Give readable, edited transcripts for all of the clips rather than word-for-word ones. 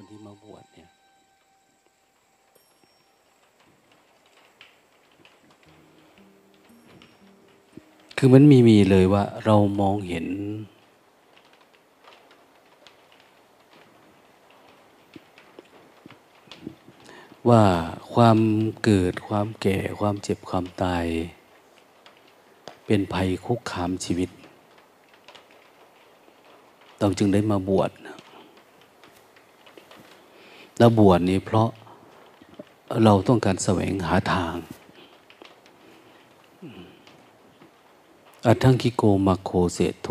คนที่มาบวชเนี่ยคือมันมีเลยว่าเรามองเห็นว่าความเกิดความแก่ความเจ็บความตายเป็นภัยคุกคามชีวิตเราจึงได้มาบวชแล้วบวชนี้เพราะเราต้องการแสวงหาทางอัตถังคิโกมัคโคเสตโธ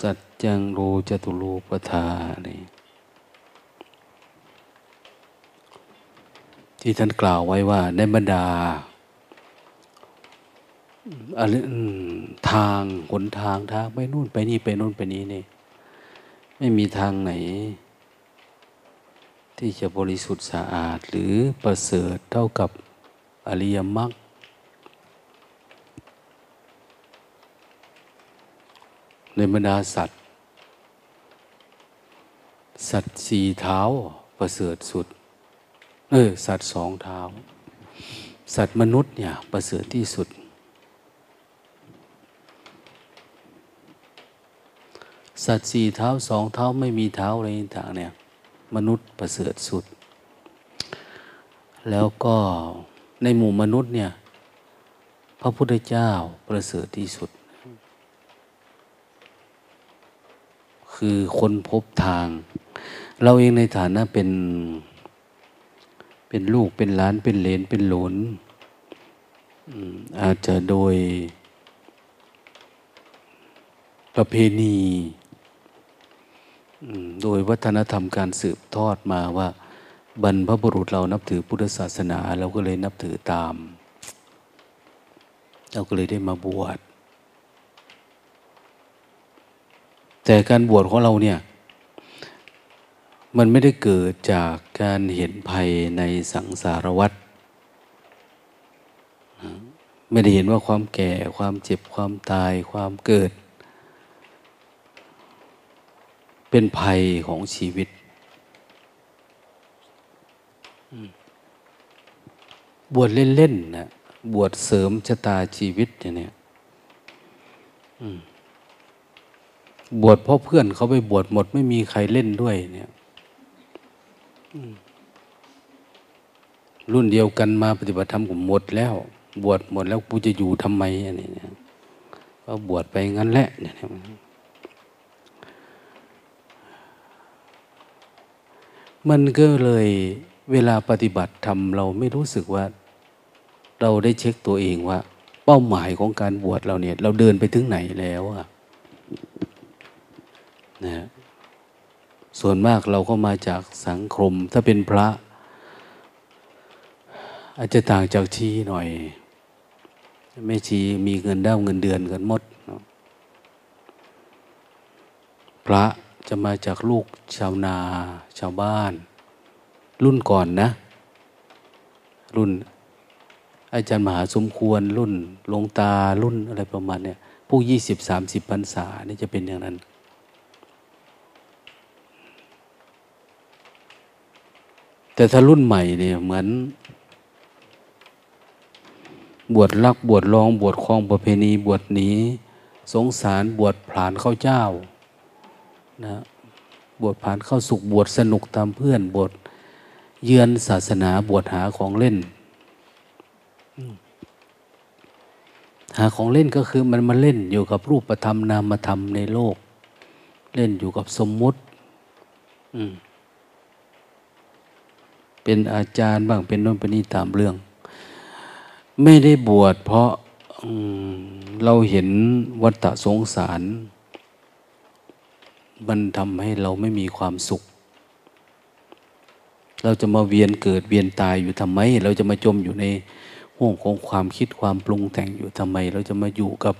สัจจังโลจตุโลปทานี่ที่ท่านกล่าวไว้ว่าในบรรดาทางหนทางไปนู่นไปนี่ไปนู่นไปนี้นี่ไม่มีทางไหนที่จะบริสุทธิ์สะอาดหรือประเสริฐเท่ากับอริยมรรคในบรรดาสัตว์สี่เท้าประเสริฐสุดสัตว์สองเท้าสัตว์มนุษย์เนี่ยประเสริฐที่สุดสัตว์สี่เท้าสองเท้าไม่มีเท้าอะไรต่างเนี่ยมนุษย์ประเสริฐสุดแล้วก็ในหมู่มนุษย์เนี่ยพระพุทธเจ้าประเสริฐที่สุดคือคนพบทางเราเองในฐานะเป็นลูกเป็นหลานเป็นเหลนเป็นหลนอาจจะโดยประเพณีโดยวัฒนธรรมการสืบทอดมาว่าบรรพบุรุษเรานับถือพุทธศาสนาเราก็เลยนับถือตามเราก็เลยได้มาบวชแต่การบวชของเราเนี่ยมันไม่ได้เกิดจากการเห็นภัยในสังสารวัฏไม่ได้เห็นว่าความแก่ความเจ็บความตายความเกิดเป็นภัยของชีวิตบวชเล่นๆนะบวชเสริมชะตาชีวิตเนี่ยบวชเพราะเพื่อนเขาไปบวชหมดไม่มีใครเล่นด้วยเนี่ยรุ่นเดียวกันมาปฏิบัติธรรมผมหมดแล้วบวชหมดแล้วกูจะอยู่ทำไมอันนี้เนี่ยก็บวชไปงั้นแหละเนี่ยมันก็เลยเวลาปฏิบัติธรรมเราไม่รู้สึกว่าเราได้เช็คตัวเองว่าเป้าหมายของการบวชเราเนี่ยเราเดินไปถึงไหนแล้วอะนะส่วนมากเราก็มาจากสังคมถ้าเป็นพระอาจจะต่างจากชีหน่อยแม่ชีมีเงินได้เงินเดือนกันหมดพระจะมาจากลูกชาวนาชาวบ้านรุ่นก่อนนะรุ่นอาจารย์มหาสมควรรุ่นหลวงตารุ่นอะไรประมาณเนี่ยพวก 20-30 พรรษานี่จะเป็นอย่างนั้นแต่ถ้ารุ่นใหม่เนี่ยเหมือนบวชลักบวชลองบวชคลองประเพณีบวชหนีสงสารบวชผลาญเข้าเจ้านะบวชผ่านเข้าสุขบวชสนุกตามเพื่อนบวชเยือนศาสนาบวชหาของเล่นหาของเล่นก็คือมันมาเล่นอยู่กับรูปธรรมนามธรรมในโลกเล่นอยู่กับสมมุติเป็นอาจารย์บ้างเป็นโน่นเป็นนี่ตามเรื่องไม่ได้บวชเพราะเราเห็นวัฏสงสารมันทำให้เราไม่มีความสุขเราจะมาเวียนเกิดเวียนตายอยู่ทำไมเราจะมาจมอยู่ในห่วงของความคิดความปรุงแต่งอยู่ทำไมเราจะมาอยู่กับ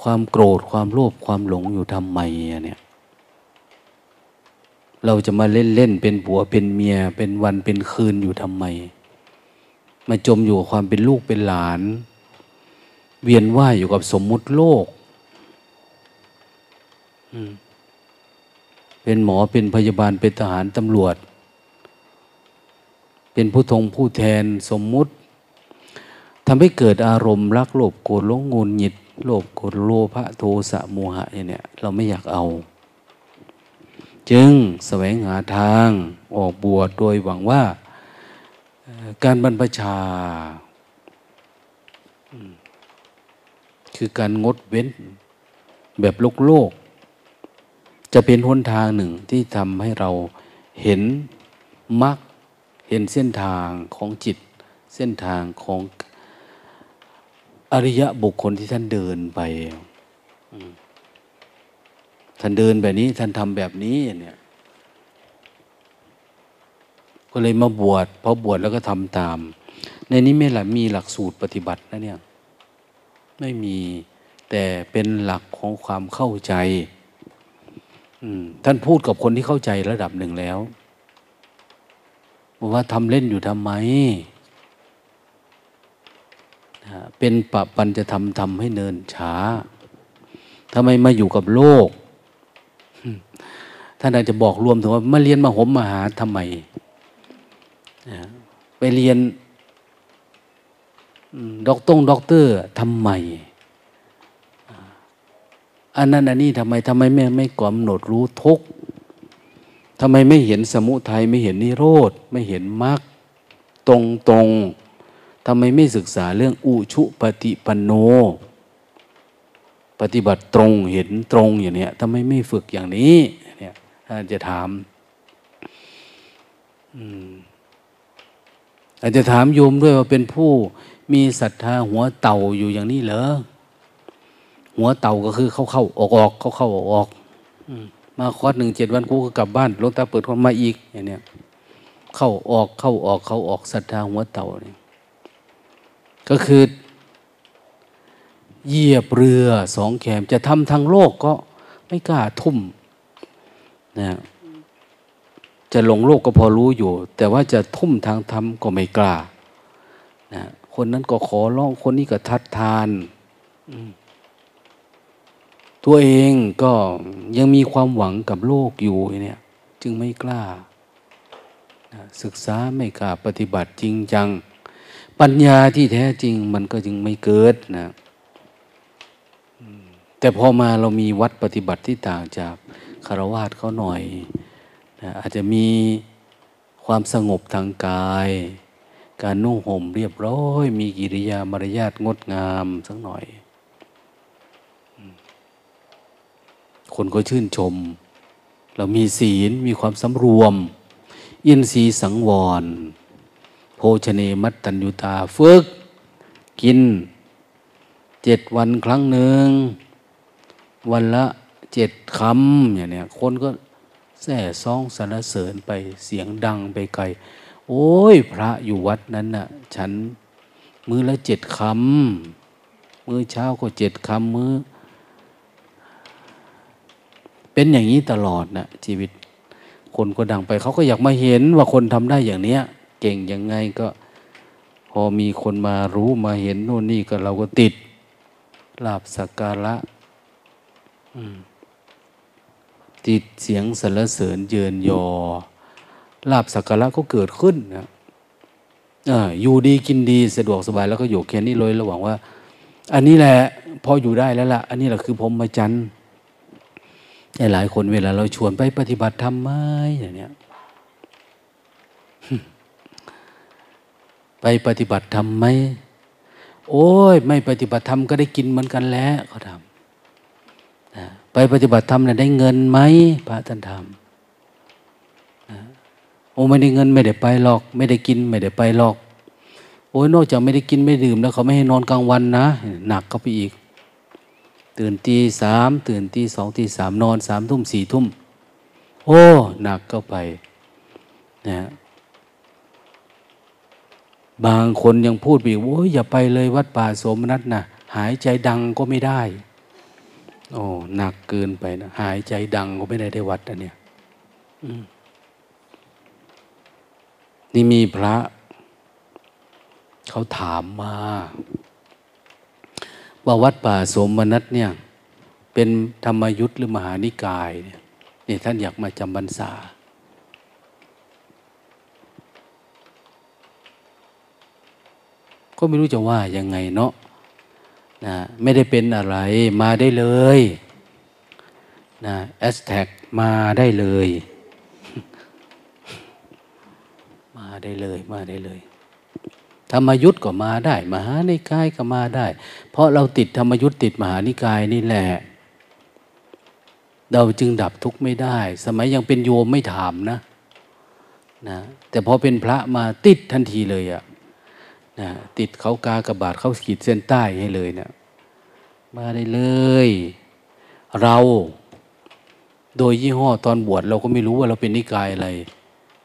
ความโกรธความโลภความหลงอยู่ทำไมเนี่ยเราจะมาเล่นเล่นเป็นผัวเป็นเมียเป็นวันเป็นคืนอยู่ทำไมมาจมอยู่กับความเป็นลูกเป็นหลานเวียนว่ายอยู่กับสมมุติโลก เป็นหมอเป็นพยาบาลเป็นทหารตำรวจเป็นผู้แทนสมมุติทำให้เกิดอารมณ์รักโลภโกรธหลงงุนหงิดโลภโกรธโลภะโทสะโมหะเนี่ยเราไม่อยากเอาจึงแสวงหาทางออกบวชโดยหวังว่าการบรรพชาคือการงดเว้นแบบโลกจะเป็นหนทางหนึ่งที่ทำให้เราเห็นมรรคเห็นเส้นทางของจิตเส้นทางของอริยะบุคคลที่ท่านเดินไปท่านเดินแบบนี้ท่านทำแบบนี้เนี่ยก็เลยมาบวชพอบวชแล้วก็ทำตามในนี้ไม่มีหลักสูตรปฏิบัตินะเนี่ยไม่มีแต่เป็นหลักของความเข้าใจท่านพูดกับคนที่เข้าใจระดับหนึ่งแล้วบอกว่าทำเล่นอยู่ทำไมเป็นปะปันจะทำให้เนินช้าทำไมมาอยู่กับโลกท่านอาจจะบอกรวมถึงว่ามาเรียนมาหมมาหาทำไมไปเรียนด็อกเตอร์ทำไมอันนั้นอันนี้ทำไมไม่กำหนดรู้ทุกข์ทำไมไม่เห็นสมุทัยไม่เห็นนิโรธไม่เห็นมรรคตรงทำไมไม่ศึกษาเรื่องอุชุปฏิปันโนปฏิบัติตรงเห็นตรงอย่างเนี้ยทำไมไม่ฝึกอย่างนี้เนี่ยอาจจะถามโยมด้วยว่าเป็นผู้มีศรัทธาหัวเต่าอยู่อย่างนี้เหรอหัวเต่าก็คือเข้าออกเข้าออกมาคอร์ส1-7 วันกูก็กลับบ้านหลวงตาเปิดคอร์สมาอีกอย่างเนี้ยเข้าออกศรัทธาหัวเต่าเนี่ยก็คือเหยียบเรือ2 แคมจะทำทางโลกก็ไม่กล้าทุ่มนะจะลงโลกก็พอรู้อยู่แต่ว่าจะทุ่มทางธรรมก็ไม่กล้านะคนนั้นก็ขอร้องคนนี้ก็ทัดทานตัวเองก็ยังมีความหวังกับโลกอยู่เนี่ยจึงไม่กล้านะศึกษาไม่กล้าปฏิบัติจริงจังปัญญาที่แท้จริงมันก็จึงไม่เกิดนะแต่พอมาเรามีวัดปฏิบัติที่ต่างจากคฤหัสถ์เขาหน่อยนะอาจจะมีความสงบทางกายการนุ่งห่มเรียบร้อยมีกิริยามารยาทงดงามสักหน่อยคนก็ชื่นชมเรามีศีลมีความสำรวมอินทรีย์สังวรโภชเนมัตตัญญูตาฝึกกิน7 วันครั้งหนึ่งวันละ7 คำอย่างเนี้ยคนก็แส่ซ้องสรรเสริญไปเสียงดังไปไกลโอ้ยพระอยู่วัดนั้นน่ะฉันมื้อละ7 คำมื้อเช้าก็7 คำมื้อเป็นอย่างนี้ตลอดนะชีวิตคนก็ดังไปเขาก็อยากมาเห็นว่าคนทำได้อย่างเนี้ยเก่งยังไงก็พอมีคนมารู้มาเห็นโน่นนี่ก็เราก็ติดลาภสักการะติดเสียงสรรเสริญเยินยอลาภสักการะก็เกิดขึ้นนะอยู่ดีกินดีสะดวกสบายแล้วก็อยู่แค่นี้เลยระหว่างว่าอันนี้แหละพออยู่ได้แล้วล่ะอันนี้แหละคือพรหมจรรย์หลายคนเวลาเราชวนไปปฏิบัติธรรมไหมอย่างเนี้ยไปปฏิบัติธรรมไหมโอ้ยไม่ปฏิบัติธรรมก็ได้กินเหมือนกันแหละเขาทำนะไปปฏิบัติธรรมเนี่ยได้เงินไหมพระท่านทำนะโอ้ไม่ได้เงินไม่ได้ไปหรอกไม่ได้กินไม่ได้ไปหรอกโอ้ยนอกจากไม่ได้กินไม่ดื่มแล้วเขาไม่ให้นอนกลางวันนะหนักเข้าไปอีกตื่นตี 3ตื่นตี 2ตี 3นอน3 ทุ่ม4 ทุ่มโอ้หนักเข้าไปนะบางคนยังพูดไปโอ้ยอย่าไปเลยวัดป่าโสมนัสนะหายใจดังก็ไม่ได้โอ้หนักเกินไปนะหายใจดังก็ไม่ได้วัดอันเนี้ยนี่มีพระเขาถามมาว่าวัดป่าโสมนัสเนี่ยเป็นธรรมยุทธหรือมหานิกายเนี่ย นี่ท่านอยากมาจำพรรษาก็ไม่รู้จะว่ายังไงเนาะนะไม่ได้เป็นอะไรมาได้เลยนะแอสแท็กมาได้เลยมาได้เลยมาได้เลยธรรมยุทธก็มาได้มหานิกายก็มาได้เพราะเราติดธรรมยุทธติดมหานิกายนี่แหละเราจึงดับทุกข์ไม่ได้สมัยยังเป็นโยมไม่ถามนะแต่พอเป็นพระมาติดทันทีเลยอะนะติดเขากากบาทเขาขีดเส้นใต้ให้เลยนะมาได้เลยเราโดยยี่ห้อตอนบวชเราก็ไม่รู้ว่าเราเป็นนิกายอะไร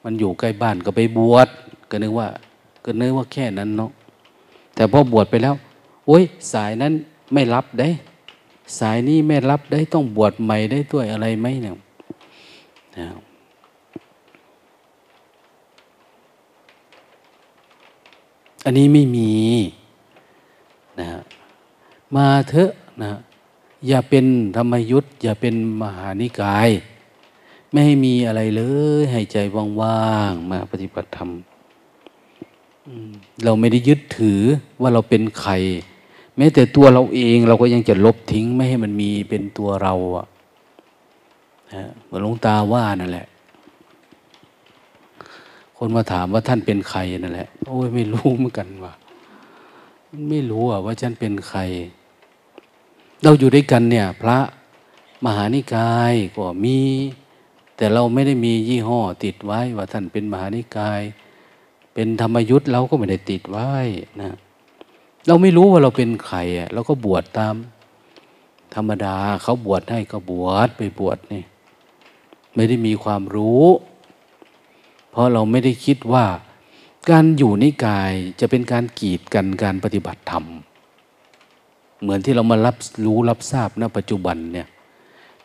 มันอยู่ใกล้บ้านก็ไปบวชก็นึกว่าแค่นั้นเนาะแต่พอบวชไปแล้วโอ๊ยสายนั้นไม่รับได้สายนี้ไม่รับได้ต้องบวชใหม่ได้ด้วยอะไรไหมเนี่ยนะอันนี้ไม่มีนะมาเถอะนะอย่าเป็นธรรมยุทธอย่าเป็นมหานิกายไม่ให้มีอะไรเลยให้ใจว่างๆมาปฏิบัติธรรมเราไม่ได้ยึดถือว่าเราเป็นใครแม้แต่ตัวเราเองเราก็ยังจะลบทิ้งไม่ให้มันมีเป็นตัวเราอะเหมือนหลวงตาว่านั่นแหละคนมาถามว่าท่านเป็นใครนั่นแหละโอ้ยไม่รู้เหมือนกันว่าไม่รู้อะว่าฉันเป็นใครเราอยู่ด้วยกันเนี่ยพระมหานิกายก็มีแต่เราไม่ได้มียี่ห้อติดไว้ว่าท่านเป็นมหานิกายเป็นธรรมยุทธเราก็ไม่ได้ติดไว้นะเราไม่รู้ว่าเราเป็นใครอ่ะเราก็บวชตามธรรมดาเขาบวชให้ก็บวชไปบวชนี่ไม่ได้มีความรู้เพราะเราไม่ได้คิดว่าการอยู่นิกายจะเป็นการกีดกันการปฏิบัติธรรมเหมือนที่เรามารับรู้รับทราบณปัจจุบันเนี่ย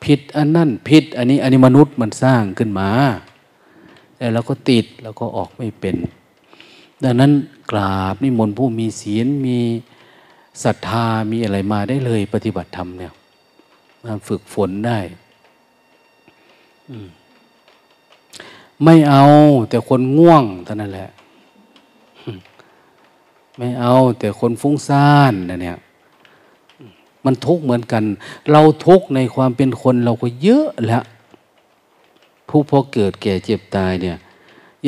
ผิดอันนั่นผิดอันนี้มนุษย์มันสร้างขึ้นมาแต่เราก็ติดเราก็ออกไม่เป็นดังนั้นกราบนิมนต์ผู้มีศีลมีศรัทธามีอะไรมาได้เลยปฏิบัติธรรมเนี่ยมาฝึกฝนได้ไม่เอาแต่คนง่วงเท่านั้นแหละไม่เอาแต่คนฟุ้งซ่านนะเนี่ยมันทุกข์เหมือนกันเราทุกข์ในความเป็นคนเราก็เยอะแล้วผู้พอเกิดแก่เจ็บตายเนี่ย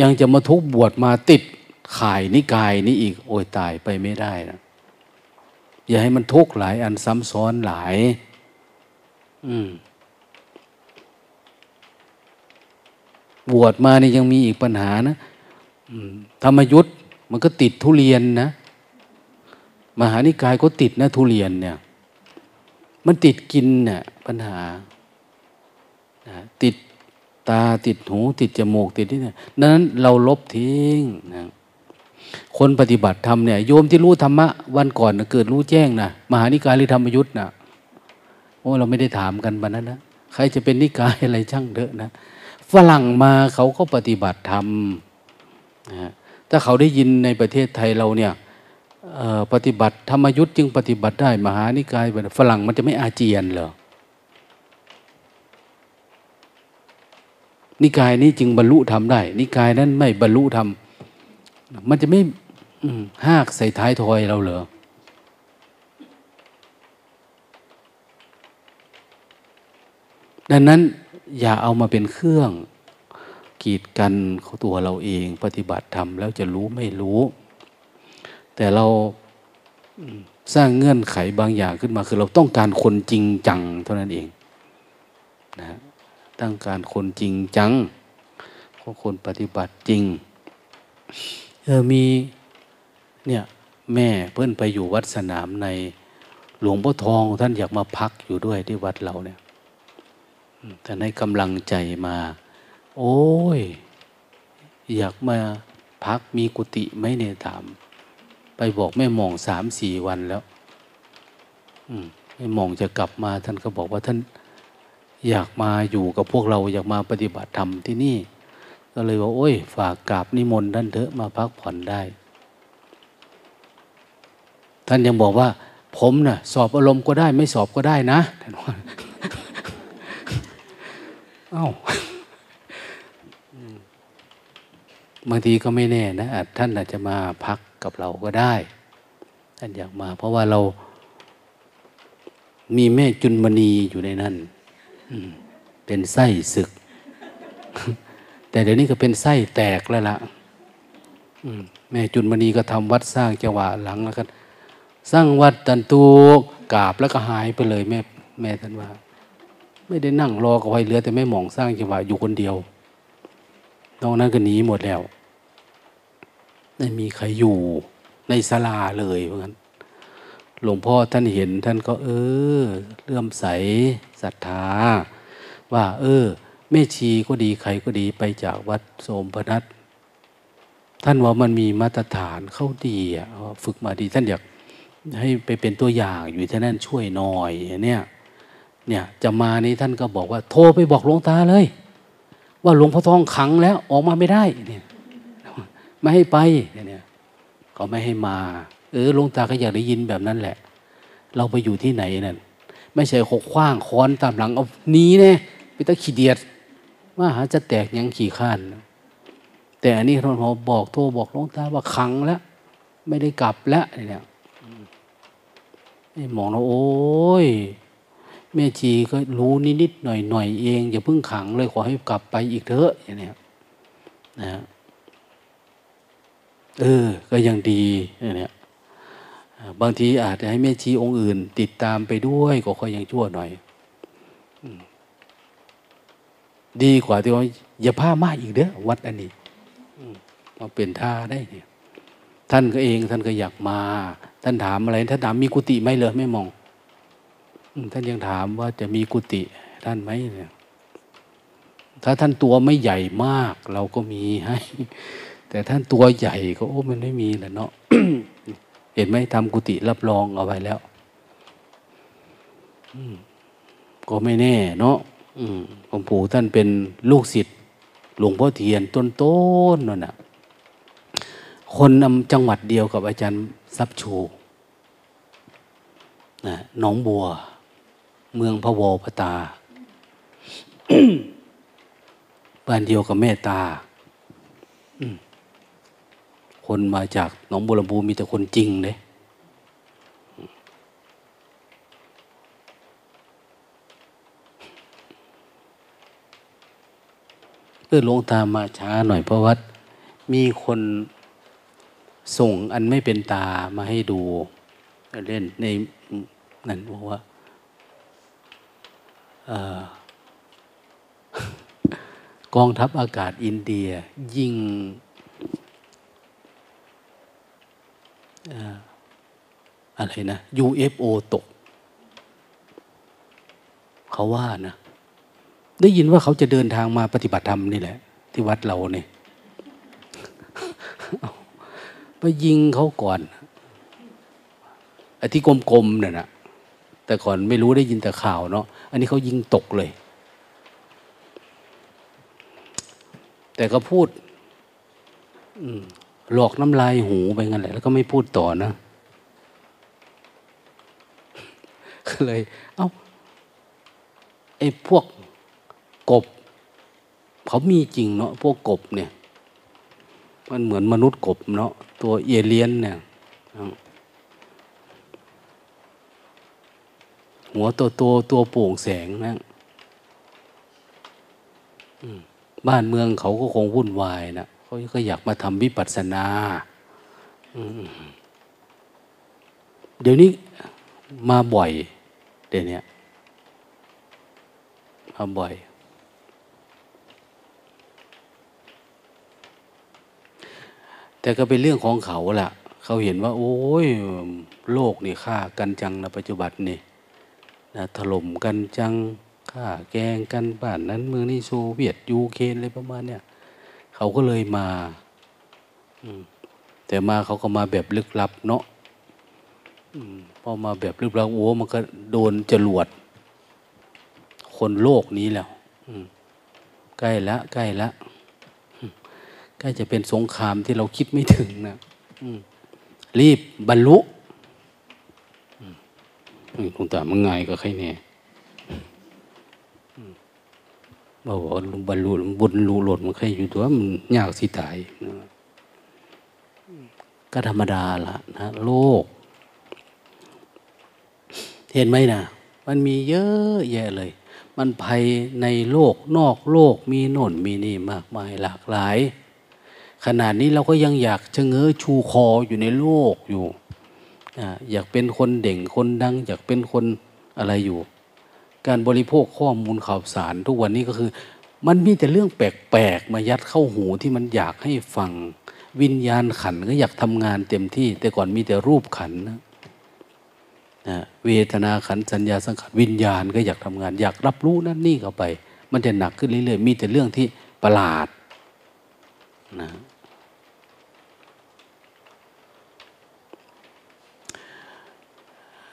ยังจะมาทุกข์บวชมาติดข่ายนิกายนี้อีกโอ้ยตายไปไม่ได้นะอย่าให้มันทุกข์หลายอันซ้ำซ้อนหลายบวชมานี่ยังมีอีกปัญหานะธรรมยุทธมันก็ติดทุเรียนนะมหานิกายก็ติดนะทุเรียนเนี่ยมันติดกินเนี่ยปัญหาติดตาติดหูติดจมูกติดนี่เนี่ยดังนั้นเราลบทิ้งนะคนปฏิบัติธรรมเนี่ยโยมที่รู้ธรรมะวันก่อนเกิดรู้แจ้งนะมหานิกายหรือธรรมยุทธนะโอ้เราไม่ได้ถามกันวันนั้นนะใครจะเป็นนิกายอะไรช่างเถอะนะฝรั่งมาเขาก็ปฏิบัติธรรมนะถ้าเขาได้ยินในประเทศไทยเราเนี่ยปฏิบัติธรรมยุทธจึงปฏิบัติได้มหานิกายฝรั่งมันจะไม่อาเจียนเหรอนิกายนี้จึงบรรลุธรรมได้นิกายนั้นไม่บรรลุธรรมมันจะไม่หากใส่ท้ายทอยเราเหรอดังนั้นอย่าเอามาเป็นเครื่องกีดกันตัวเราเองปฏิบัติธรรมแล้วจะรู้ไม่รู้แต่เราสร้างเงื่อนไขบางอย่างขึ้นมาคือเราต้องการคนจริงจังเท่านั้นเองนะต้องการคนจริงจังคนปฏิบัติจริงมีเนี่ยแม่เพื่อนไปอยู่วัดสนามในหลวงพ่อทองท่านอยากมาพักอยู่ด้วยที่วัดเราเนี่ยท่านให้กำลังใจมาโอ้ยอยากมาพักมีกุฏิไหมเนี่ยถามไปบอกแม่หม่อง 3-4 วันแล้วแม่หม่องจะกลับมาท่านก็บอกว่าท่านอยากมาอยู่กับพวกเราอยากมาปฏิบัติธรรมที่นี่ก็เลยว่าโอ้ยฝากกราบนิมนต์ท่านเถอะมาพักผ่อนได้ท่านยังบอกว่าผมน่ะสอบอารมณ์ก็ได้ไม่สอบก็ได้นะท่านว่าเอ้า างทีก็ไม่แน่นะท่านอาจจะมาพักกับเราก็ได้ท่านอยากมาเพราะว่าเรามีแม่จุลมณีอยู่ในนั้นเป็นไส้ศึกแต่เดี๋ยวนี้ก็เป็นไส้แตกแล้วล่ะแม่จุลมณีก็ทำวัดสร้างจังหวะหลังแล้วกันสร้างวัดตันตูกราบแล้วก็หายไปเลยแม่ท่านว่าไม่ได้นั่งรอก็ไว้เหลือแต่แม่หม่องสร้างจังหวะอยู่คนเดียวน้องนั้นก็หนีหมดแล้วไม่มีใครอยู่ในศาลาเลยเพราะงั้นหลวงพ่อท่านเห็นท่านก็เลื่อมใสศรัทธาว่าแม่ชีก็ดีใครก็ดีไปจากวัดโสมพนัสท่านว่ามันมีมาตรฐานเข้าดีฝึกมาดีท่านอยากให้ไปเป็นตัวอย่างอยู่ที่นั่นช่วยหน่อยเนี่ยจะมานี้ท่านก็บอกว่าโทรไปบอกหลวงตาเลยว่าหลวงพ่อทองขังแล้วออกมาไม่ได้เนี่ยไม่ให้ไปเนี่ยก็ไม่ให้มาหลวงตาก็อยากได้ยินแบบนั้นแหละเราไปอยู่ที่ไหนนั่นไม่ใช่ขกขว้างค้อนตามหลังเอานี้แน่ไปตะขี้เดียดว่าหาจะแตกยังขี่ข้านแต่อันนี้ท่านพอบอกโทรบอกหลวงตาว่าขังแล้วไม่ได้กลับแล้วเนี่ยมองเราโอ้ยแม่ชีก็รู้นิดๆหน่อยๆเองอย่าเพิ่งขังเลยขอให้กลับไปอีกเถอะอย่างนี้นะก็ยังดีอย่างนี้บางทีอาจจะให้แม่ชีองค์อื่นติดตามไปด้วยก็ค่อยยังชั่วหน่อยดีกว่าที่ว่าอย่าพลาดมากอีกเด้อวัดอันนี้มาเปลี่ยนท่าได้เนี่ยท่านก็เองท่านก็อยากมาท่านถามอะไรท่านถามมีกุฏิไหมเลยไม่มองท่านยังถามว่าจะมีกุฏิท่านไหมเนี่ยถ้าท่านตัวไม่ใหญ่มากเราก็มีให้แต่ท่านตัวใหญ่ก็มันไม่มีแหละเนาะ เห็นไหมทำกุฏิรับรองเอาไว้แล้วก็ไม่แน่เนาะหลวงปู่ท่านเป็นลูกศิษย์หลวงพ่อเทียนต้นๆนั่นน่ะคนนำจังหวัดเดียวกับอาจารย์ซับชูหนองบัวเมืองพะวอพะตา บ้านเดียวกับแม่ตาคนมาจากหนองบัวลำพูมีแต่คนจริงเลยหลวงตามาช้าหน่อยเพราะว่ามีคนส่งอันไม่เป็นตามาให้ดูเล่นในนั่นบอกว่ากองทัพอากาศอินเดียยิงอะไรนะ UFO ตกเขาว่านะได้ยินว่าเขาจะเดินทางมาปฏิบัติธรรมนี่แหละที่วัดเราเนี่ย ไปยิงเขาก่อนไอ้ที่กลมๆเนี่ยนะแต่ก่อนไม่รู้ได้ยินแต่ข่าวเนาะอันนี้เขายิงตกเลยแต่ก็พูดหลอกน้ำลายหูไปงั้นแหละแล้วก็ไม่พูดต่อนะก็เลยไอ้พวกกบเขามีจริงเนาะพวกกบเนี่ยมันเหมือนมนุษย์กบเนาะตัวเอเลี่ยนเนี่ยหัวตัวโป่งแสงนะบ้านเมืองเขาก็คงวุ่นวายนะเขาก็อยากมาทำวิปัสสนาเดี๋ยวนี้มาบ่อยเดี๋ยวนี้มาบ่อยแต่ก็เป็นเรื่องของเขาล่ะเขาเห็นว่าโอ้ยโลกนี่ฆ่ากันจังในปัจจุบันนี่ถล่มกันจังฆ่าแกงกันบ้านนั้นเมืองนี้โซเวียตยูเครนอะไรประมาณเนี่ยเขาก็เลยมาแต่มาเขาก็มาแบบลึกลับเนาะพอมาแบบลึกลับมันก็โดนจรวดคนโลกนี้แล้วใกล้ละใกล้จะเป็นสงครามที่เราคิดไม่ถึงนะรีบบรรลุคงตามมันง่ายก็ใครเนี่ย เราบอกบรรลุบนรูหล่นมันใครอยู่ตัวมันยากสิตายก็ธรรมดาละนะโลกเห็นไหมนะมันมีเยอะแยะเลยมันภัยในโลกนอกโลกมีโน่นมีนี่มากมายหลากหลายขนาดนี้เราก็ยังอยากชะเง้อชูคออยู่ในโลกอยู่อยากเป็นคนเด่งคนดังอยากเป็นคนอะไรอยู่การบริโภคข้อมูลข่าวสารทุกวันนี้ก็คือมันมีแต่เรื่องแปลกๆมายัดเข้าหูที่มันอยากให้ฟังวิญญาณขันก็อยากทำงานเต็มที่แต่ก่อนมีแต่รูปขันนะเวทนาขันสัญญาสังขารวิญญาณก็อยากทำงานอยากรับรู้นั่นนี่เข้าไปมันจะหนักขึ้นเรื่อยๆมีแต่เรื่องที่ประหลาดนะ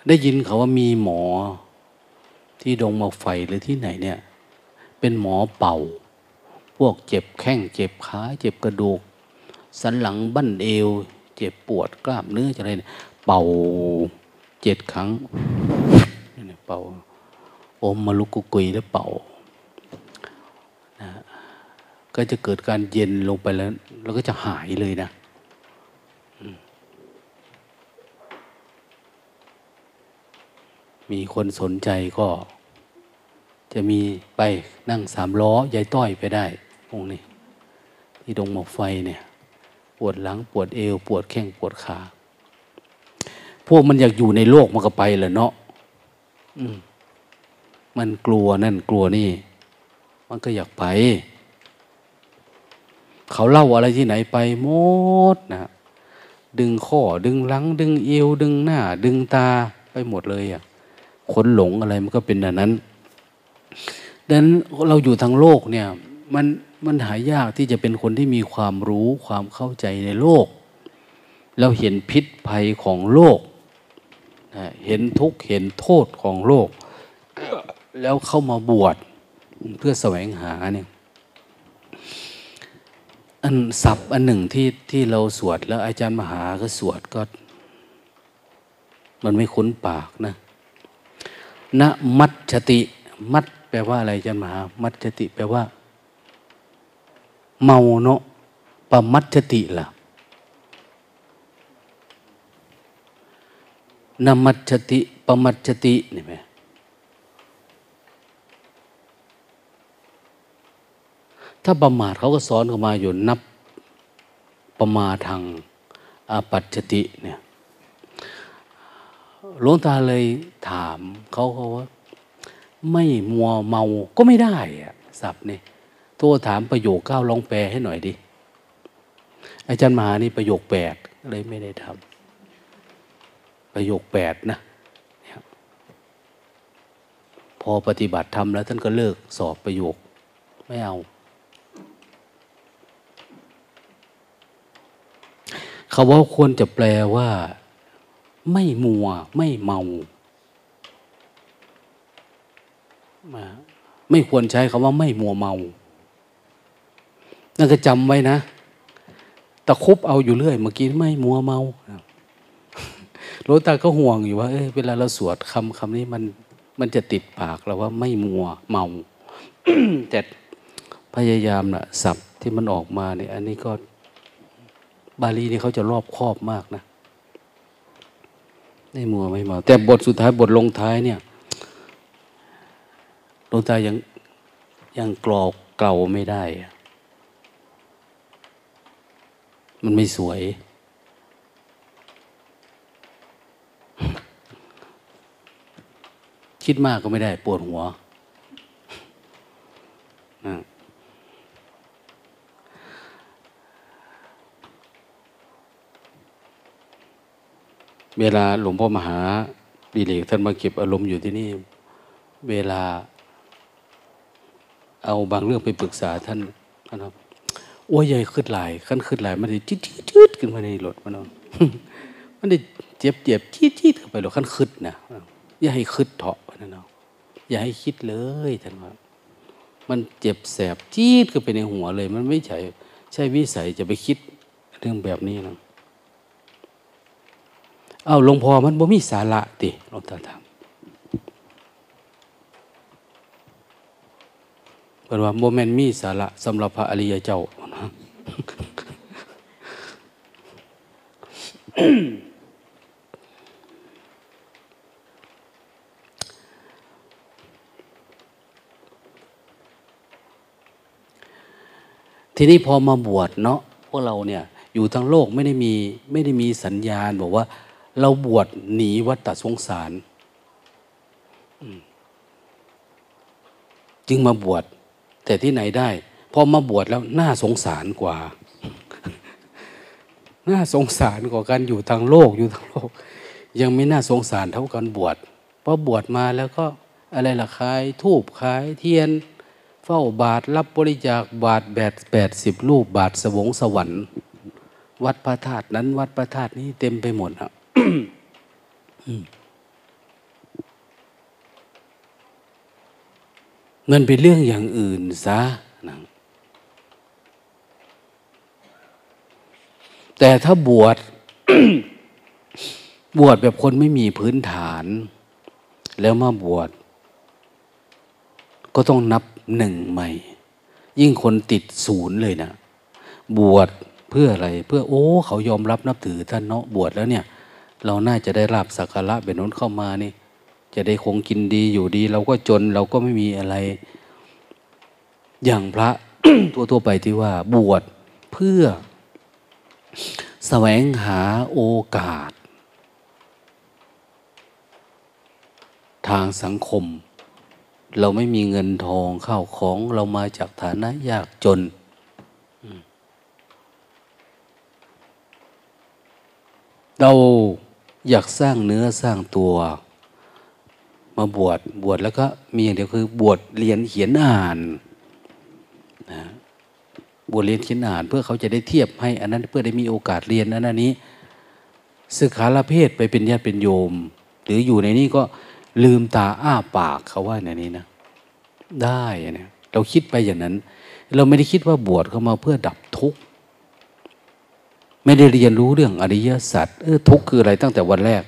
ได้ยินเขาว่ามีหมอที่ดงมาไฟหรือที่ไหนเนี่ยเป็นหมอเป่าพวกเจ็บแข้งเจ็บขาเจ็บกระดูกสันหลังบั้นเอวเจ็บปวดกล้ามเนื้ออะไรเนี่ยเป่า7 ครั้งเนี่ยเป่าอมมะลุกุกุยแล้วเป่านะก็จะเกิดการเย็นลงไปแล้วแล้วก็จะหายเลยนะมีคนสนใจก็จะมีไปนั่ง3 ล้อยายต้อยไปได้ตรงนี้ที่ดงหมอกไฟเนี่ยปวดหลังปวดเอวปวดแข้งปวดขาพวกมันอยากอยู่ในโลกมันก็ไปแหละเนาะมันกลัวนั่นกลัวนี่มันก็อยากไปเขาเล่าอะไรที่ไหนไปหมดนะดึงข้อดึงหลังดึงเอวดึงหน้าดึงตาไปหมดเลยอ่ะคนหลงอะไรมันก็เป็นแบบนั้นดังนั้นเราอยู่ทางโลกเนี่ยมันหายากที่จะเป็นคนที่มีความรู้ความเข้าใจในโลกเราเห็นพิษภัยของโลกเห็นทุกข์เห็นโทษของโลก แล้วเข้ามาบวชเพื่อแสวงหาเนี่ยอันศัพท์อันหนึ่งที่เราสวดแล้วอาจารย์มหาก็สวดก็มันไม่คุ้นปากนะนะมัจฉติมัจแปลว่าอะไรอาจารย์มหามัจฉติแปลว่าเมาเนาะปะมัจฉติล่ะนะมัจฉติปะมัจฉตินี่ไหมถ้าประมาทเขาก็สอนเข้ามาอยู่นับประมาทางอาปัจฉติเนี่ยหลวงตาเลยถามเขาว่าไม่มัวเมาก็ไม่ได้อะศัพท์นี่โทรถามประโยค9ลองแปลให้หน่อยดิอาจารย์มหานี่ประโยค8เลยไม่ได้ทำประโยค8นะพอปฏิบัติธรรมแล้วท่านก็เลิกสอบประโยคไม่เอาเขาว่าควรจะแปลว่าไม่มัวไม่เมาไม่ควรใช้คำว่าไม่มัวเมานั่นก็จำไว้นะตะคุบเอาอยู่เรื่อยเมื่อกี้ไม่มัวเมาหลวงตาก็ห่วงอยู่ว่า เวลาเราสวดคำนี้มันจะติดปากเราว่าไม่มัวเมา แต่พยายามนะศัพท์ที่มันออกมาเนี่ยอันนี้ก็บาลีนี่เขาจะรอบคอบมากนะไม่มัวไม่เมาแต่บทสุดท้ายบทลงท้ายเนี่ยหลวงตายังกรอกเกลาไม่ได้มันไม่สวยคิดมากก็ไม่ได้ปวดหัวเวลาหลวงพ่อมหาดิเรกท่านมาเก็บอารมณ์อยู่ที่นี่เวลาเอาบางเรื่องไปปรึกษาท่านนะครับโอ้ยใหญ่ขึ้นหลายขั้นขึ้นหลายมันได้จี๊ดขึ้นมาในรถมันเนาะมันได้เจ็บจี๊ดขึ้นไปหรอขั้นขึ้นนะอย่าให้คิดเถาะนะเนาะอย่าให้คิดเลยท่านว่ามันเจ็บแสบจี๊ดขึ้นไปในหัวเลยมันไม่ใช่วิสัยจะไปคิดเรื่องแบบนี้นะเอาหลวงพ่อมันบ่มีสาระติหลวงตาถามพ เป็นว่าโมเมนต์มีสาระสำหรับพระอริยเจ้านะทีนี้พอมาบวชเนาะพวกเราเนี่ยอยู่ทั้งโลกไม่ได้มีสัญญาณบอกว่าเราบวชหนีวัฏสงสารจึงมาบวชแต่ที่ไหนได้พอมาบวชแล้วน่าสงสารกว่า น่าสงสารกว่ากันอยู่ทางโลกยังไม่น่าสงสารเท่ากันบวชเพราะบวชมาแล้วก็อะไรล่ะขายทูบขายเทียนเฝ้าบาทรับบริจาคบาท80รูปบาทสวงสวรรค์วัดพระธาตุนั้นวัดพระธาตุนี้เต็มไปหมดครับ มันเป็นเรื่องอย่างอื่นซะนะแต่ถ้าบวช บวชแบบคนไม่มีพื้นฐานแล้วมาบวชก็ต้องนับหนึ่งใหม่ยิ่งคนติดศูนย์เลยนะบวชเพื่ออะไรเพื่อโอ้เขายอมรับนับถือท่านเนาะบวชแล้วเนี่ยเราน่าจะได้ลาภสักการะเป็นน้นเข้ามานี่จะได้คงกินดีอยู่ดีเราก็จนเราก็ไม่มีอะไรอย่างพระ ทั่วไปที่ว่าบวชเพื่อแสวงหาโอกาสทางสังคมเราไม่มีเงินทองข้าวของเรามาจากฐานะยากจนเราอยากสร้างเนื้อสร้างตัวมาบวชแล้วก็มีอย่างเดียวคือบวชเรียนเขียนอ่านนะบวชเรียนเขียนอ่านเพื่อเขาจะได้เทียบให้อันนั้นเพื่อได้มีโอกาสเรียนอันนี้ศึกษาละเพศไปเป็นญาติเป็นโยมหรืออยู่ในนี้ก็ลืมตาอ้าปากเขาว่าในนี้นะได้เนี่ยเราคิดไปอย่างนั้นเราไม่ได้คิดว่าบวชเข้ามาเพื่อดับทุกข์ไม่ได้เรียนรู้เรื่องอริยสัจทุกข์คืออะไรตั้งแต่วันแรก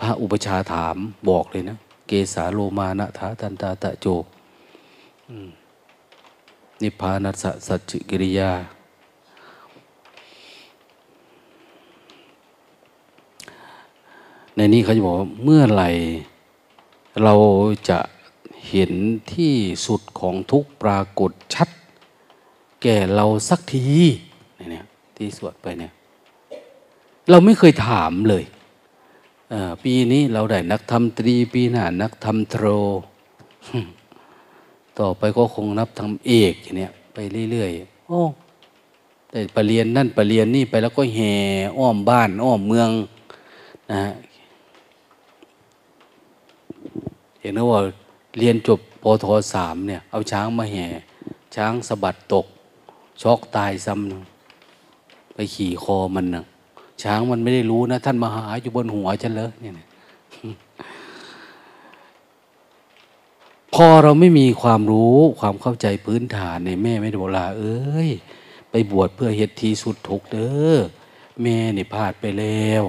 พระอุปชาถามบอกเลยนะเกสาโลมานะทาทันตาตะโจนิพพานัสสะสัจจิกิริยาในนี้เขาจะบอกว่าเมื่อไหร่เราจะเห็นที่สุดของทุกปรากฏชัดแก่เราสักทีเนี่ยที่สวดไปเนี่ยเราไม่เคยถามเลยปีนี้เราได้นักธรรมตรีปีหน้านักธรรมโท ต่อไปก็คงนับธรรมเอกอย่างเนี้ยไปเรื่อยๆโอ้แต่ไปเรียนนั่นไปเรียนนี่ไปแล้วก็แห่อ้อมบ้านอ้อมเมืองนะเห็นไหมว่าเรียนจบปท.3 เนี่ยเอาช้างมาแห่ช้างสะบัดตกช็อกตายซ้ำไปขี่คอมันนะช้างมันไม่ได้รู้นะท่านมาหาอยู่บนหัวฉันเลยเนี่ยพอเราไม่มีความรู้ความเข้าใจพื้นฐานในแม่ไม่ได้บอกลาเอ้ยไปบวชเพื่อเหตุที่สุดทุกข์เด้อแม่นี่พลาดไปแล้ว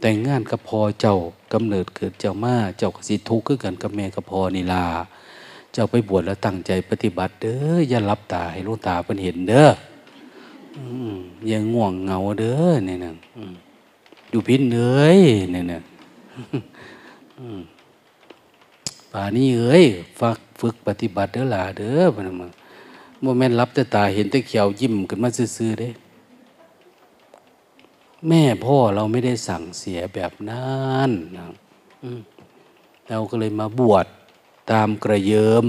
แต่งงานกับพ่อเจ้ากำเนิดเกิดเจ้ามาเจ้าก็สิทุกข์คือกันกับแม่กับพ่อนี่ล่ะเจ้าไปบวชแล้วตั้งใจปฏิบัติเด้ออย่าหลับตาให้หลวงตาเพิ่นเห็นเด้ออย่างง่วงเหงาเด้อเนี่ยนะอยู่พินเลยเนี่ยนะป่านี้เอ้ยฟักฝึกปฏิบัติเด้อล่ะเด้อพะนะมึงบ่แม่นหลับแต่ตาเห็นแต่เขียวยิ้มขึ้นมาซื่อๆเด้แม่พ่อเราไม่ได้สั่งเสียแบบนั้นนะเราก็เลยมาบวชตามกระเยิม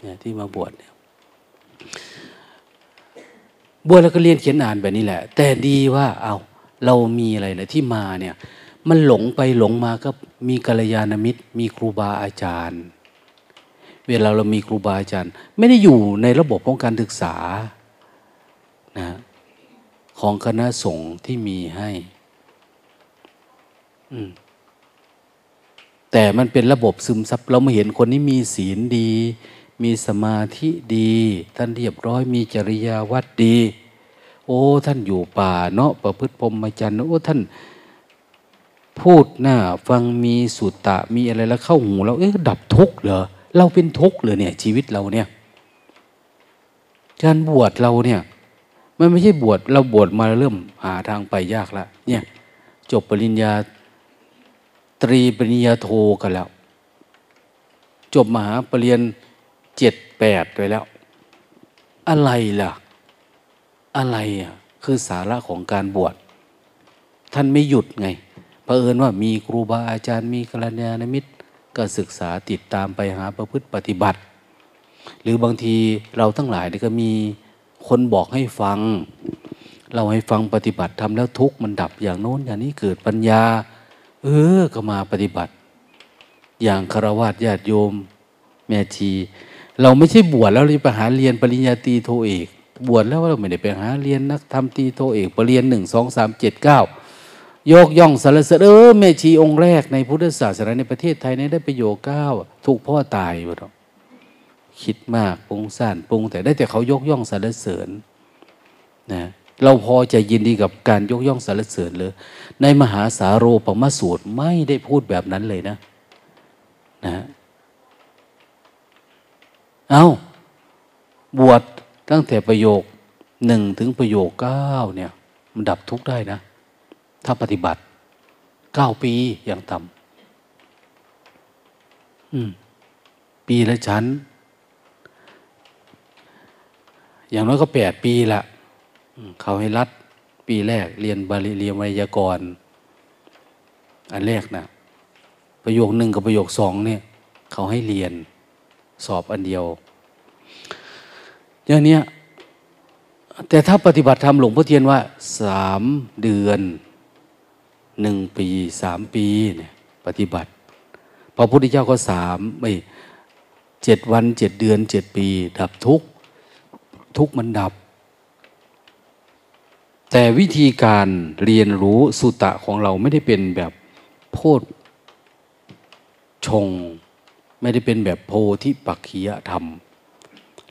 เนี่ยที่มาบวชเนี่ยบวชแล้วก็เรียนเขียนอ่านแบบนี้แหละแต่ดีว่าเอาเรามีอะไรนะที่มาเนี่ยมันหลงไปหลงมาก็มีกัลยาณมิตรมีครูบาอาจารย์เวลาเรามีครูบาอาจารย์ไม่ได้อยู่ในระบบของการศึกษานะของคณะสงฆ์ที่มีให้แต่มันเป็นระบบซึมซับเรามาเห็นคนนี้มีศีลดีมีสมาธิดีท่านเรียบร้อยมีจริยาวัดดีโอ้ท่านอยู่ป่าเนาะประพฤติพรหมจรรย์โอ้ท่านพูดหน้าฟังมีสุตตะมีอะไรแล้วเข้าหูแล้วดับทุกข์เหรอ เราเป็นทุกข์เลยเนี่ยชีวิตเราเนี่ยการบวชเราเนี่ยมันไม่ใช่บวชเราบวชมาเริ่มหาทางไปยากละเนี่ยจบปริญญาตรีปริญญาโทกันแล้วจบมหาปริญญา 7-8 ไปแล้วอะไรล่ะอะไรอ่ะคือสาระของการบวชท่านไม่หยุดไงเผอิญว่ามีครูบาอาจารย์มีกัลยาณมิตรก็ศึกษาติดตามไปหาประพฤติปฏิบัติหรือบางทีเราทั้งหลายนี่ก็มีคนบอกให้ฟังเราให้ฟังปฏิบัติทำแล้วทุกข์มันดับอย่างโน้นอย่างนี้เกิดปัญญาก็มาปฏิบัติอย่างฆราวาสญาติโยมแม่ชีเราไม่ใช่บวชแล้วเราไปหาเรียนปริญญาตรีโทเอกบวชแล้วเราไม่ได้ไปหาเรียนนักธรรมตรีโทเอกปริญญา 1 2 3 7 9ยกย่องสรรเสริญแม่ชีองค์แรกในพุทธศาสนาในประเทศไทยได้ประโยชน์9ถูกพ่อตายหมดคิดมากปรุงสร้างปรุงแต่ได้แต่เขายกย่องสรรเสริญนะเราพอจะยินดีกับการยกย่องสรรเสริญหรือในมหาสาโรปมสูตรไม่ได้พูดแบบนั้นเลยนะเอาบวชตั้งแต่ประโยค1ถึงประโยค9เนี่ยมันดับทุกข์ได้นะถ้าปฏิบัติ9 ปีอย่างต่ำปีละชั้นอย่างน้อยก็8 ปีละเขาให้รัดปีแรกเรียนบาลีเรียนไวยากรณ์อันแรกนะประโยค1กับประโยค2เนี่ยเขาให้เรียนสอบอันเดียวอย่างเนี้ยแต่ถ้าปฏิบัติธรรมหลวงพ่อเทียนว่า3 เดือน1 ปี3 ปีเนี่ยปฏิบัติพระพุทธเจ้าก็7 วัน7 เดือน7 ปีดับทุกข์ทุกข์มันดับแต่วิธีการเรียนรู้สุตะของเราไม่ได้เป็นแบบโพชฌงค์ไม่ได้เป็นแบบโพธิปักขิยธรรม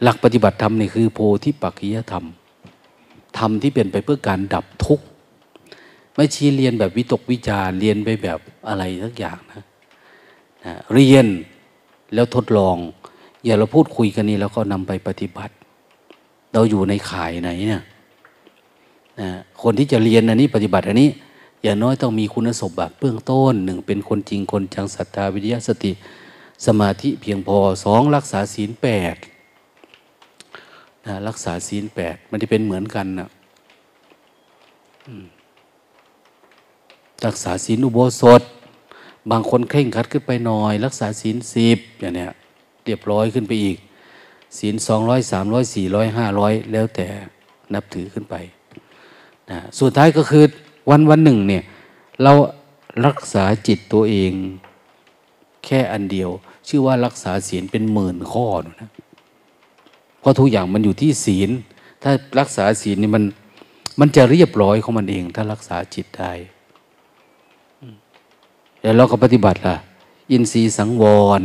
หลักปฏิบัติธรรมนี่คือโพธิปักขิยธรรมธรรมที่เป็นไปเพื่อการดับทุกข์ไม่ใช่เรียนแบบวิตกวิจารเรียนไปแบบอะไรสักอย่างนะเรียนแล้วทดลองอย่าเราพูดคุยกันนี้แล้วก็นำไปปฏิบัติเราอยู่ในข่ายไหนเนี่ยคนที่จะเรียนอันนี้ปฏิบัติอันนี้อย่างน้อยต้องมีคุณสมบัติเบื้องต้น1เป็นคนจริงคนจังศรัทธาวิทยาสติสมาธิเพียงพอ2รักษาศีล8รักษาศีล8มันจะเป็นเหมือนกันนะรักษาศีลอุโบสถบางคนเคร่งขัดขึ้นไปหน่อยรักษาศีล10อย่างเนี้ยเรียบร้อยขึ้นไปอีกศีล200 300 400 500แล้วแต่นับถือขึ้นไปสุดท้ายก็คือวันหนึ่งเนี่ยเรารักษาจิตตัวเองแค่อันเดียวชื่อว่ารักษาศีลเป็น10,000 ข้อนะเพราะทุกอย่างมันอยู่ที่ศีลถ้ารักษาศีลนี่มันจะเรียบร้อยของมันเองถ้ารักษาจิตได้แล้วเราก็ปฏิบัติล่ะอินทรีย์สังวร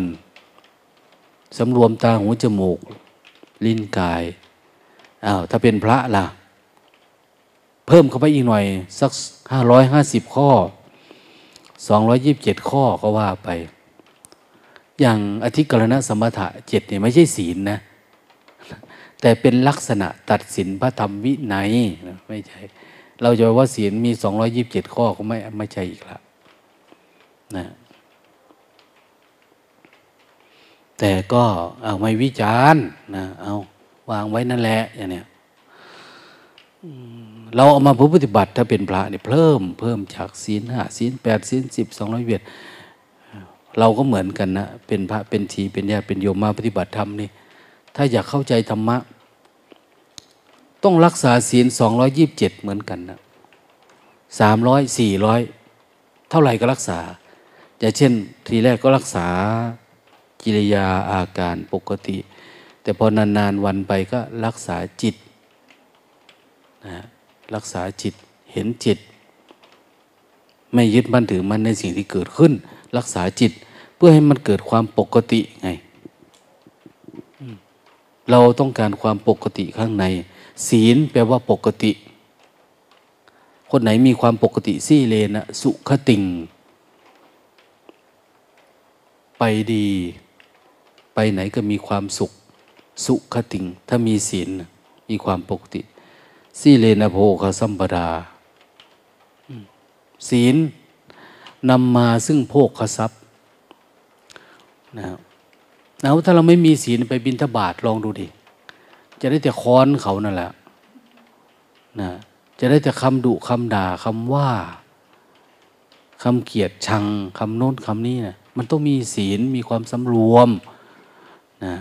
สำรวมตาหูจมูกลิ้นกายถ้าเป็นพระล่ะเพิ่มเข้าไปอีกหน่อยสัก550 ข้อ227 ข้อก็ว่าไปอย่างอธิกรณะสมถะ7เนี่ยไม่ใช่ศีลนะแต่เป็นลักษณะตัดสินพระธรรมวินัยไม่ใช่เราจะว่าศีลมี227 ข้อก็ไม่ใช่อีกละนะแต่ก็เอาไม่วิจารณ์นะเอาวางไว้นั่นแหละอย่างเนี้ยเราเอามาปฏิบัติถ้าเป็นพระเนี่ยเพิ่มจากศีล5ศีล8ศีล10 200 เวทเราก็เหมือนกันนะเป็นพระเป็นชีเป็นญาติเป็นโยมมาปฏิบัติธรรมนี่ถ้าอยากเข้าใจธรรมะต้องรักษาศีล227เหมือนกันนะ300 400เท่าไหร่ก็รักษาอย่างเช่นทีแรกก็รักษากิริยาอาการปกติแต่พอนานๆวันไปก็รักษาจิตนะรักษาจิตเห็นจิตไม่ยึดมั่นถือมั่นในสิ่งที่เกิดขึ้นรักษาจิตเพื่อให้มันเกิดความปกติไงเราต้องการความปกติข้างในศีลแปลว่าปกติคนไหนมีความปกติสี่เลนะสุขติงไปดี ไปไหนก็มีความสุขสุขติงถ้ามีศีลมีความปกติสีเลนะโภคสัมปดาศีลนำมาซึ่งโภคทรัพย์นะครับแล้วถ้าเราไม่มีศีลไปบิณฑบาตลองดูดิจะได้แต่ค้อนเขานั่นแหละนะจะได้แต่คำดุคำด่าคำว่าคำเกลียดชังคำโน้นคำนี้นะมันต้องมีศีลมีความสำรวมนะ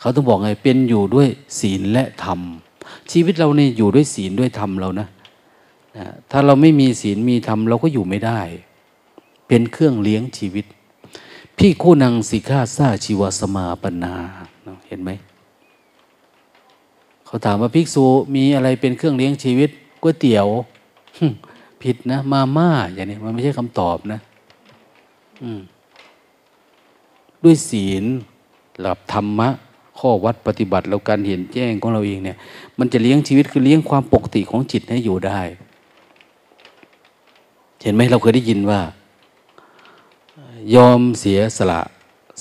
เขาต้องบอกไงเป็นอยู่ด้วยศีลและธรรมชีวิตเราเนี่ยอยู่ด้วยศีลด้วยธรรมเรานะถ้าเราไม่มีศีลมีธรรมเราก็อยู่ไม่ได้เป็นเครื่องเลี้ยงชีวิตพี่คู่นางสิฆาสาชีวสมาปนาเห็นไหมเขาถามว่าภิกษุมีอะไรเป็นเครื่องเลี้ยงชีวิตก๋วยเตี๋ยวผิดนะมาม่าอย่างนี้มันไม่ใช่คำตอบนะด้วยศีลหลับธรรมะข้อวัดปฏิบัติแล้วการเห็นแจ้งของเราเองเนี่ยมันจะเลี้ยงชีวิตคือเลี้ยงความปกติของจิตให้อยู่ได้เห็นไหมเราเคยได้ยินว่ายอมเสียสละ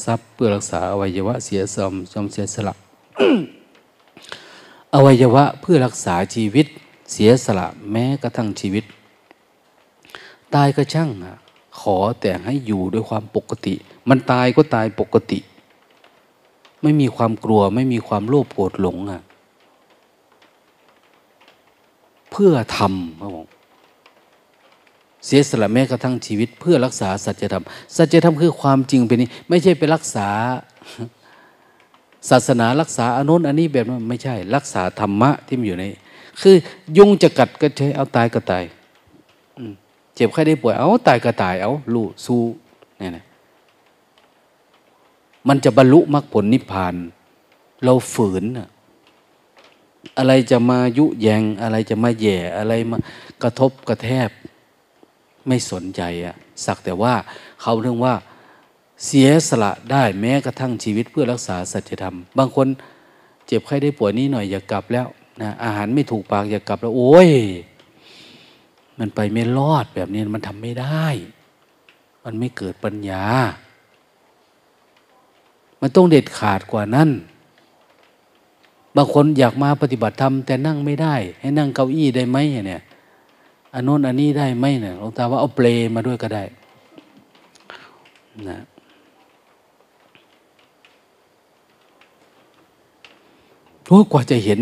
ทรัพย์เพื่อรักษาอวัยวะเสียสมยอมเสียสละ อวัยวะเพื่อรักษาชีวิตเสียสละแม้กระทั่งชีวิตตายก็ช่างขอแต่ให้อยู่ด้วยความปกติมันตายก็ตายปกติไม่มีความกลัวไม่มีความโลภโกรธหลงเพื่อทำครับผมเสียสละแม้กระทั่งชีวิตเพื่อรักษาสัจธรรมสัจธรรมคือความจริงเป็นนี้ไม่ใช่ไปรักษาศาสนารักษาอนุนอันนี้แบบนั้นไม่ใช่รักษาธรรมะที่มันอยู่ในคือยุงจะกัดก็ใช้เอาตายก็ตายเจ็บไข้ได้ป่วยเอาตายก็ตายเอาลู่สู้เนี่ยนะมันจะบรรลุมรรคผลนิพพานเราฝืนอะไรจะมายุแยงอะไรจะมาแย่อะไรมากระทบกระแทบไม่สนใจสักแต่ว่าเขาเรื่องว่าเสียสละได้แม้กระทั่งชีวิตเพื่อรักษาสัจธรรมบางคนเจ็บไข้ได้ป่วยนี่หน่อยอย่ากลับแล้วนะอาหารไม่ถูกปากอย่ากลับแล้วโอ้ยมันไปไม่รอดแบบนี้มันทำไม่ได้มันไม่เกิดปัญญามันต้องเด็ดขาดกว่านั้นบางคนอยากมาปฏิบัติธรรมแต่นั่งไม่ได้ให้นั่งเก้าอี้ได้ไหมเนี่ยอันโน้นอันนี้ได้ไหมเนี่ยหลวงตาว่าเอาเปลมาด้วยก็ได้นะโอ้กว่าจะเห็น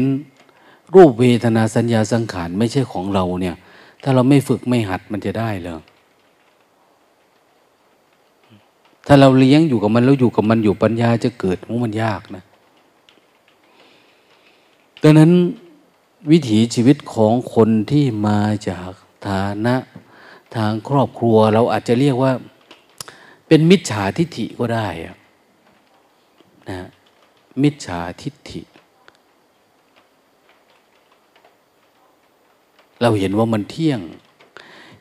รูปเวทนาสัญญาสังขารไม่ใช่ของเราเนี่ยถ้าเราไม่ฝึกไม่หัดมันจะได้เหรอถ้าเราเลี้ยงอยู่กับมันแล้วอยู่กับมันอยู่ปัญญาจะเกิดมันยากนะดังนั้นวิถีชีวิตของคนที่มาจากฐานะทางครอบครัวเราอาจจะเรียกว่าเป็นมิจฉาทิฐิก็ได้นะมิจฉาทิฐิเราเห็นว่ามันเที่ยง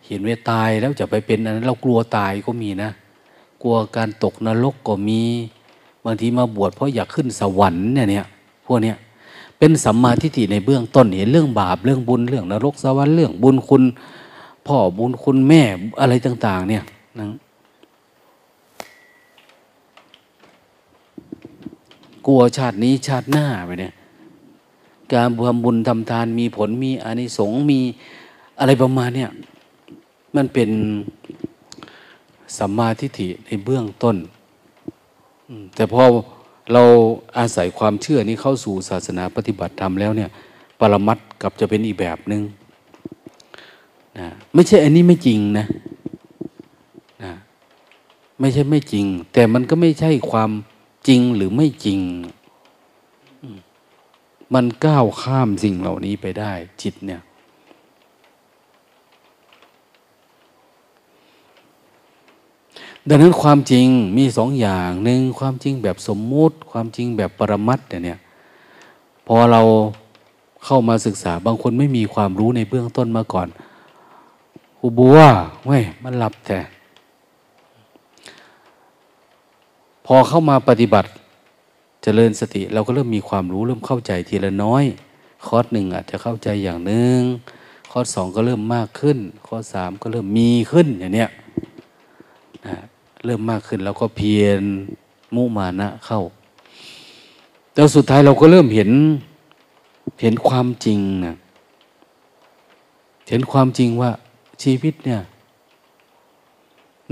เห็นว่าตายแล้วจะไปเป็นอันนั้นเรากลัวตายก็มีนะกลัวการตกนรกก็มีบางทีมาบวชเพราะอยากขึ้นสวรรค์เนี่ยพวกเนี้ยเป็นสัมมาทิฏฐิในเบื้องต้นเห็นเรื่องบาปเรื่องบุญเรื่องนรกสวรรค์เรื่องบุญคุณพ่อบุญคุณแม่อะไรต่างๆเนี่ยนะกลัวชาตินี้ชาติหน้าไปเนี่ยการทำบุญทำทานมีผลมีอานิสงส์มีอะไรประมาณเนี่ยมันเป็นสัมมาทิฏฐิในเบื้องต้นแต่พอเราอาศัยความเชื่อนี้เข้าสู่ศาสนาปฏิบัติธรรมแล้วเนี่ยปรมัตถ์กลับจะเป็นอีกแบบนึงนะไม่ใช่อันนี้ไม่จริงนะไม่ใช่ไม่จริงแต่มันก็ไม่ใช่ความจริงหรือไม่จริงมันก้าวข้ามสิ่งเหล่านี้ไปได้จิตเนี่ยดังนั้นความจริงมีสองอย่างหนึ่งความจริงแบบสมมุติความจริงแบบปรมัตถ์เนี่ยพอเราเข้ามาศึกษาบางคนไม่มีความรู้ในเบื้องต้นมาก่อนอุบัวเว้ยมันหลับแต่พอเข้ามาปฏิบัติเจริญสติเราก็เริ่มมีความรู้เริ่มเข้าใจทีละน้อยคอร์สหนึ่งอาจจะเข้าใจอย่างหนึ่งคอร์สสองก็เริ่มมากขึ้นคอร์สสามก็เริ่มมีขึ้นอย่างเนี้ยเริ่มมากขึ้นแล้วก็เพียร มุมานะเข้าแล้วสุดท้ายเราก็เริ่มเห็นความจริงนะเห็นความจริงว่าชีวิตเนี่ย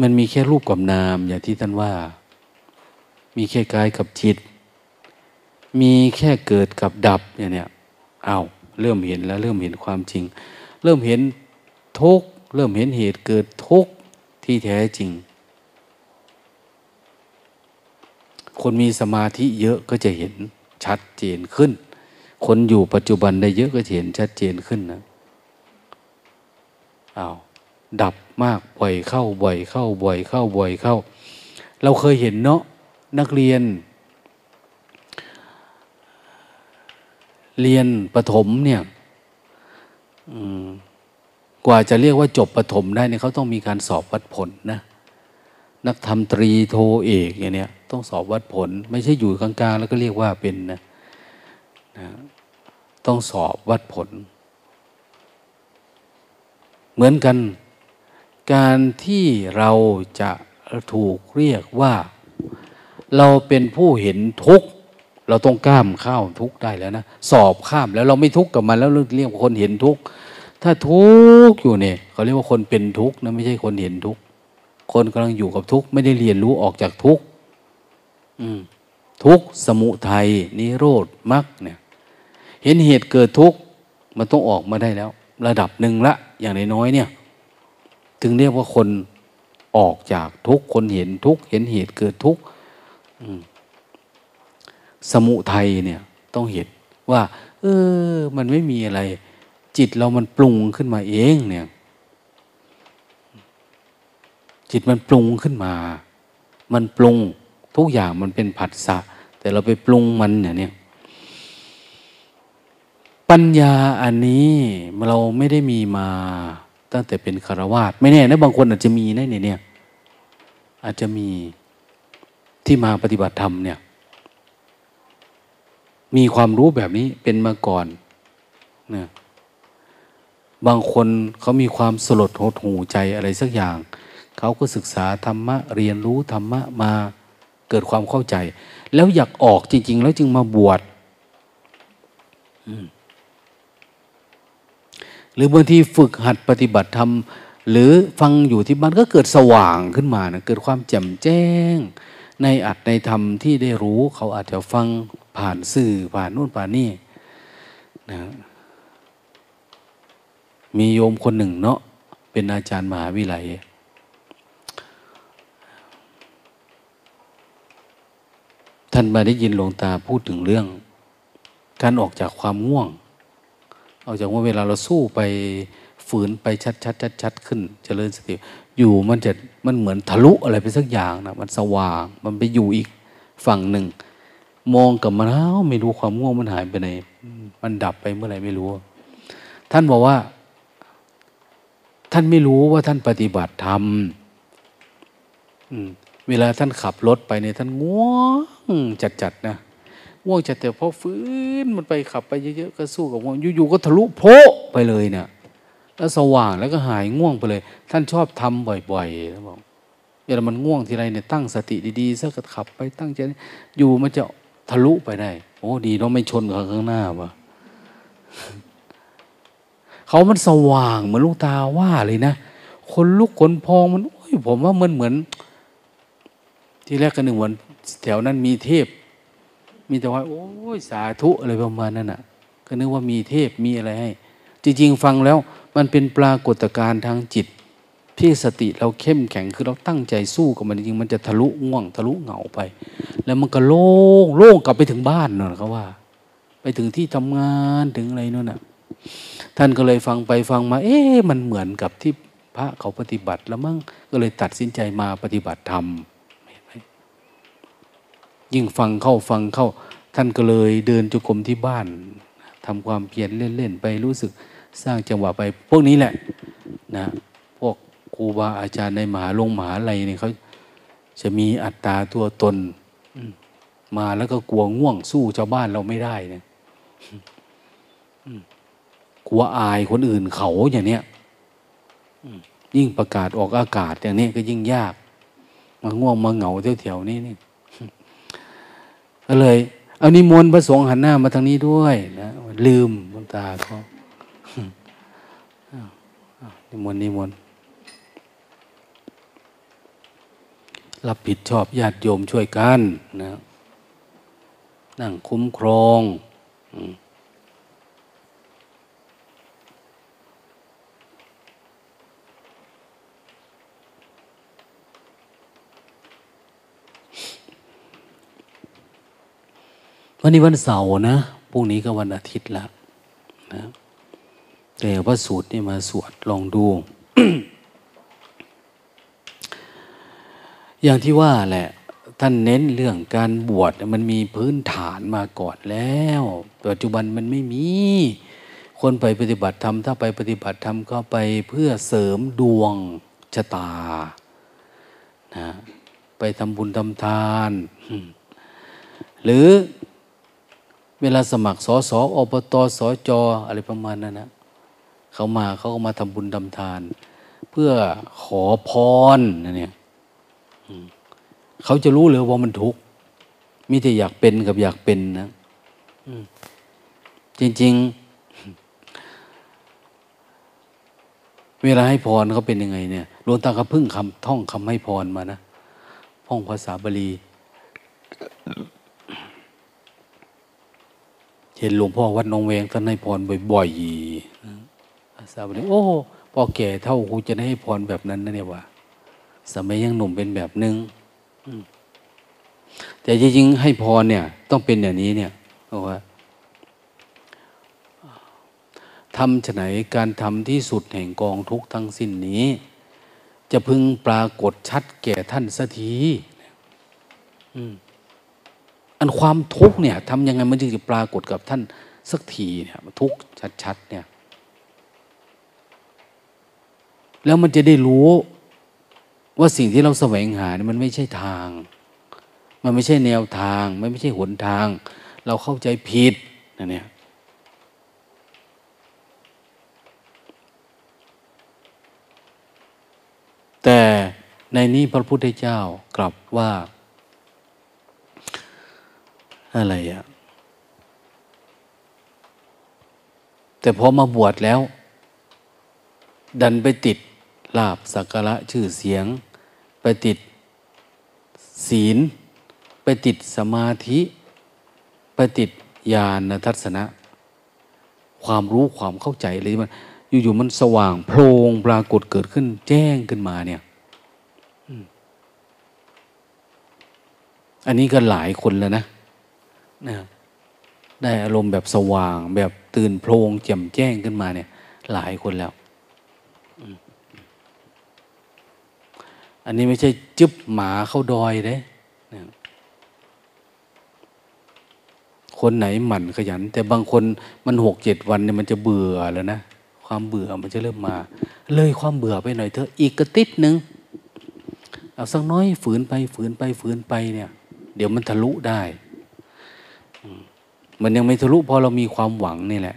มันมีแค่รูปกับนามอย่างที่ท่านว่ามีแค่กายกับจิตมีแค่เกิดกับดับอย่างเนี้ยเอาเริ่มเห็นแล้วเริ่มเห็นความจริงเริ่มเห็นทุกข์เริ่มเห็นเหตุเกิดทุกข์ที่แท้จริงคนมีสมาธิเยอะก็จะเห็นชัดเจนขึ้นคนอยู่ปัจจุบันได้เยอะก็จะเห็นชัดเจนขึ้นนะเอาดับมากบ่อยเข้าเราเคยเห็นเนาะนักเรียนประถมเนี่ยกว่าจะเรียกว่าจบประถมได้เนี่ยเขาต้องมีการสอบวัดผลนะนักธรรมตรีโทเอกอย่างเนี้ยต้องสอบวัดผลไม่ใช่อยู่กลางๆแล้วก็เรียกว่าเป็นนะต้องสอบวัดผลเหมือนกันการที่เราจะถูกเรียกว่าเราเป็นผู้เห็นทุกข์เราต้องก้ามข้าวทุกข์ได้แล้วนะสอบข้ามแล้วเราไม่ทุกข์กับมันแล้วเรียกว่าคนเห็นทุกข์ถ้าทุกข์อยู่เนี่ยเขาเรียกว่าคนเป็นทุกข์นะไม่ใช่คนเห็นทุกข์คนกำลังอยู่กับทุกข์ไม่ได้เรียนรู้ออกจากทุกข์ทุกข์สมุทัยนิโรธมรรคเนี่ยเห็นเหตุเกิดทุกข์มันต้องออกมาได้แล้วระดับหนึ่งละอย่างน้อยๆเนี่ยถึงเรียกว่าคนออกจากทุกข์คนเห็นทุกข์เห็นเหตุเกิดทุกข์สมุทัยเนี่ยต้องเห็นว่ามันไม่มีอะไรจิตเรามันปรุงขึ้นมาเองเนี่ยจิตมันปรุงขึ้นมามันปรุงทุกอย่างมันเป็นผัสสะแต่เราไปปรุงมันเนี่ยปัญญาอันนี้เราไม่ได้มีมาตั้งแต่เป็นฆราวาสไม่แน่นะบางคนอาจจะมีนะเนี่ยอาจจะมีที่มาปฏิบัติธรรมเนี่ยมีความรู้แบบนี้เป็นมาก่อนนะบางคนเขามีความสลดหดหูใจอะไรสักอย่างเขาก็ศึกษาธรรมะเรียนรู้ธรรมะมาเกิดความเข้าใจแล้วอยากออกจริงๆแล้วจึงมาบวชหรือบางทีฝึกหัดปฏิบัติธรรมหรือฟังอยู่ที่บ้านก็เกิดสว่างขึ้นมานะเกิดความแจ่มแจ้งในอัตในธรรมที่ได้รู้เขาอาจจะฟังผ่านสื่อผ่านนู่นผ่านนี่นะมีโยมคนหนึ่งเนาะเป็นอาจารย์มหาวิทยาลัยท่านมาได้ยินหลวงตาพูดถึงเรื่องการออกจากความง่วงออกจากว่าเวลาเราสู้ไปฝืนไปชัดขึ้นเจริญสติอยู่มันเหมือนทะลุอะไรไปสักอย่างนะมันสว่างมันไปอยู่อีกฝั่งหนึ่งมองกลับมาแล้วไม่รู้ความง่วงมันหายไปไหนมันดับไปเมื่อไหร่ไม่รู้ท่านบอกว่าท่านไม่รู้ว่าท่านปฏิบัติธรรมเวลาท่านขับรถไปเนี่ยท่านง่วงจัดนะง่วงจัดแต่พอฟื้นมันไปขับไปเยอะๆก็สู้กับง่วงอยู่ๆก็ทะลุโผล่ไปเลยเนี่ยแล้วสว่างแล้วก็หายง่วงไปเลยท่านชอบทำบ่อยๆแล้วบอกเวลามันง่วงทีไรเนี่ยตั้งสติดีๆสักขับไปตั้งใจอยู่มันจะทะลุไปได้โอ้ดีเนาะไม่ชนกับข้างหน้าวะ เขามันสว่างเหมือนลูกตาว่าเลยนะคนลุกขนพองมันโอ้ยผมว่ามันเหมือนที่แรกกันหนึ่งวันแถวนั้นมีเทพมีแต่ว่าโอ้ยสาธุอะไรประมาณนั้นน่ะก็นึกว่ามีเทพมีอะไรให้จริงๆฟังแล้วมันเป็นปรากฏการณ์ทางจิตที่สติเราเข้มแข็งคือเราตั้งใจสู้กับมันจริงมันจะทะลุง่วงทะลุเหงาไปแล้วมันก็โล่งกลับไปถึงบ้านน่ะเขาว่าไปถึงที่ทำงานถึงอะไรนั่นน่ะท่านก็เลยฟังไปฟังมามันเหมือนกับที่พระเขาปฏิบัติแล้วมั้งก็เลยตัดสินใจมาปฏิบัติธรรมยิ่งฟังเข้าท่านก็เลยเดินจุกรมที่บ้านทำความเพียรเล่นๆไปรู้สึกสร้างจังหวะไปพวกนี้แหละนะพวกครูบาอาจารย์ในมหาลัยเนี่ยเขาจะมีอัตตาตัวตนมาแล้วก็กลัวง่วงสู้ชาวบ้านเราไม่ได้นะกลัวอายคนอื่นเขาอย่างเนี้ยยิ่งประกาศออกอากาศอย่างนี้ก็ยิ่งยากมาง่วงมาเหงาแถวๆนี้นี่ ก็เลยเอานิมนต์พระสงฆ์หันหน้ามาทางนี้ด้วยนะลืมดวงตาเขานิมนต์รับผิดชอบญาติโยมช่วยกันนะนั่งคุ้มครองวันนี้วันเสาร์นะพรุ่งนี้ก็วันอาทิตย์ละนะแต่ว่าสูตรนี่มาสวดลองดู อย่างที่ว่าแหละท่านเน้นเรื่องการบวชมันมีพื้นฐานมาก่อนแล้วปัจจุบันมันไม่มีคนไปปฏิบัติธรรมถ้าไปปฏิบัติธรรมก็ไปเพื่อเสริมดวงชะตานะไปทำบุญทำทานหรือเวลาสมัครสสอบตสจอะไรประมาณนั้นนะเขาก็มาทำบุญทำทานเพื่อขอพรนะเนี่ยเขาจะรู้หรือว่ามันทุกข์มีแต่อยากเป็นกับอยากเป็นนะจริงๆเวลาให้พรเขาเป็นยังไงเนี่ยหลวงตาก็พึ่งคำท่องคำให้พรมานะท่องภาษาบาลีเห็นหลวงพ่อวัดหนองแวงท่านให้พรบ่อยๆภาษาบาลีโอ้พอแก่เท่ากูจะได้ให้พรแบบนั้นนะเนี่ยวะสมัยยังหนุ่มเป็นแบบนึงแต่จริงๆให้พรเนี่ยต้องเป็นอย่างนี้เนี่ยบอกว่าทำฉะไหนการทำที่สุดแห่งกองทุกข์ทั้งสิ้นนี้จะพึงปรากฏชัดแก่ท่านสักทีอันความทุกข์เนี่ยทำยังไงมันจึงจะปรากฏกับท่านสักทีเนี่ยทุกข์ชัดๆเนี่ยแล้วมันจะได้รู้ว่าสิ่งที่เราแสวงหาเนี่ยมันไม่ใช่ทางมันไม่ใช่แนวทางมันไม่ใช่หนทางเราเข้าใจผิดนะเนี่ยแต่ในนี้พระพุทธเจ้ากลับว่าอะไรอ่ะแต่พอมาบวชแล้วดันไปติดลาภสักการะชื่อเสียงไปติดศีลไปติดสมาธิไปติดญาณทัศนะความรู้ความเข้าใจอะไรมันอยู่ๆมันสว่างโพลงปรากฏเกิดขึ้นแจ้งขึ้นมาเนี่ยอันนี้ก็หลายคนแล้วนะได้อารมณ์แบบสว่างแบบตื่นโพลงแจ่มแจ้งขึ้นมาเนี่ยหลายคนแล้วอันนี้ไม่ใช่จึ๊บหมาเข้าดอยเด้คนไหนหมั่นขยันแต่บางคนมัน 6-7 วันเนี่ยมันจะเบื่อแล้วนะความเบื่อมันจะเริ่มมาเลยความเบื่อไปหน่อยเถอะอีกกระติดนึงเอาสักน้อยฝืนไปเนี่ยเดี๋ยวมันทะลุได้มันยังไม่ทะลุพอเรามีความหวังนี่แหละ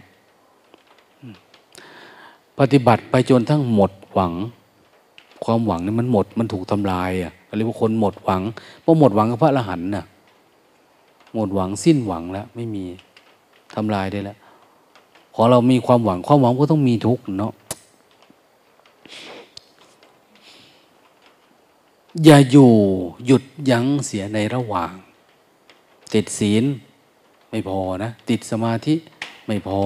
ปฏิบัติไปจนทั้งหมดหวังความหวังนี่มันหมดมันถูกทำลายอ่ะเรียกว่าคนหมดหวังเพราะหมดหวังกับพระอรหันต์น่ะหมดหวังสิ้นหวังแล้วไม่มีทำลายได้แล้วพอเรามีความหวังก็ต้องมีทุกข์เนาะอย่าอยู่หยุดยั้งเสียในระหว่างติดศีลไม่พอนะติดสมาธิไม่พอ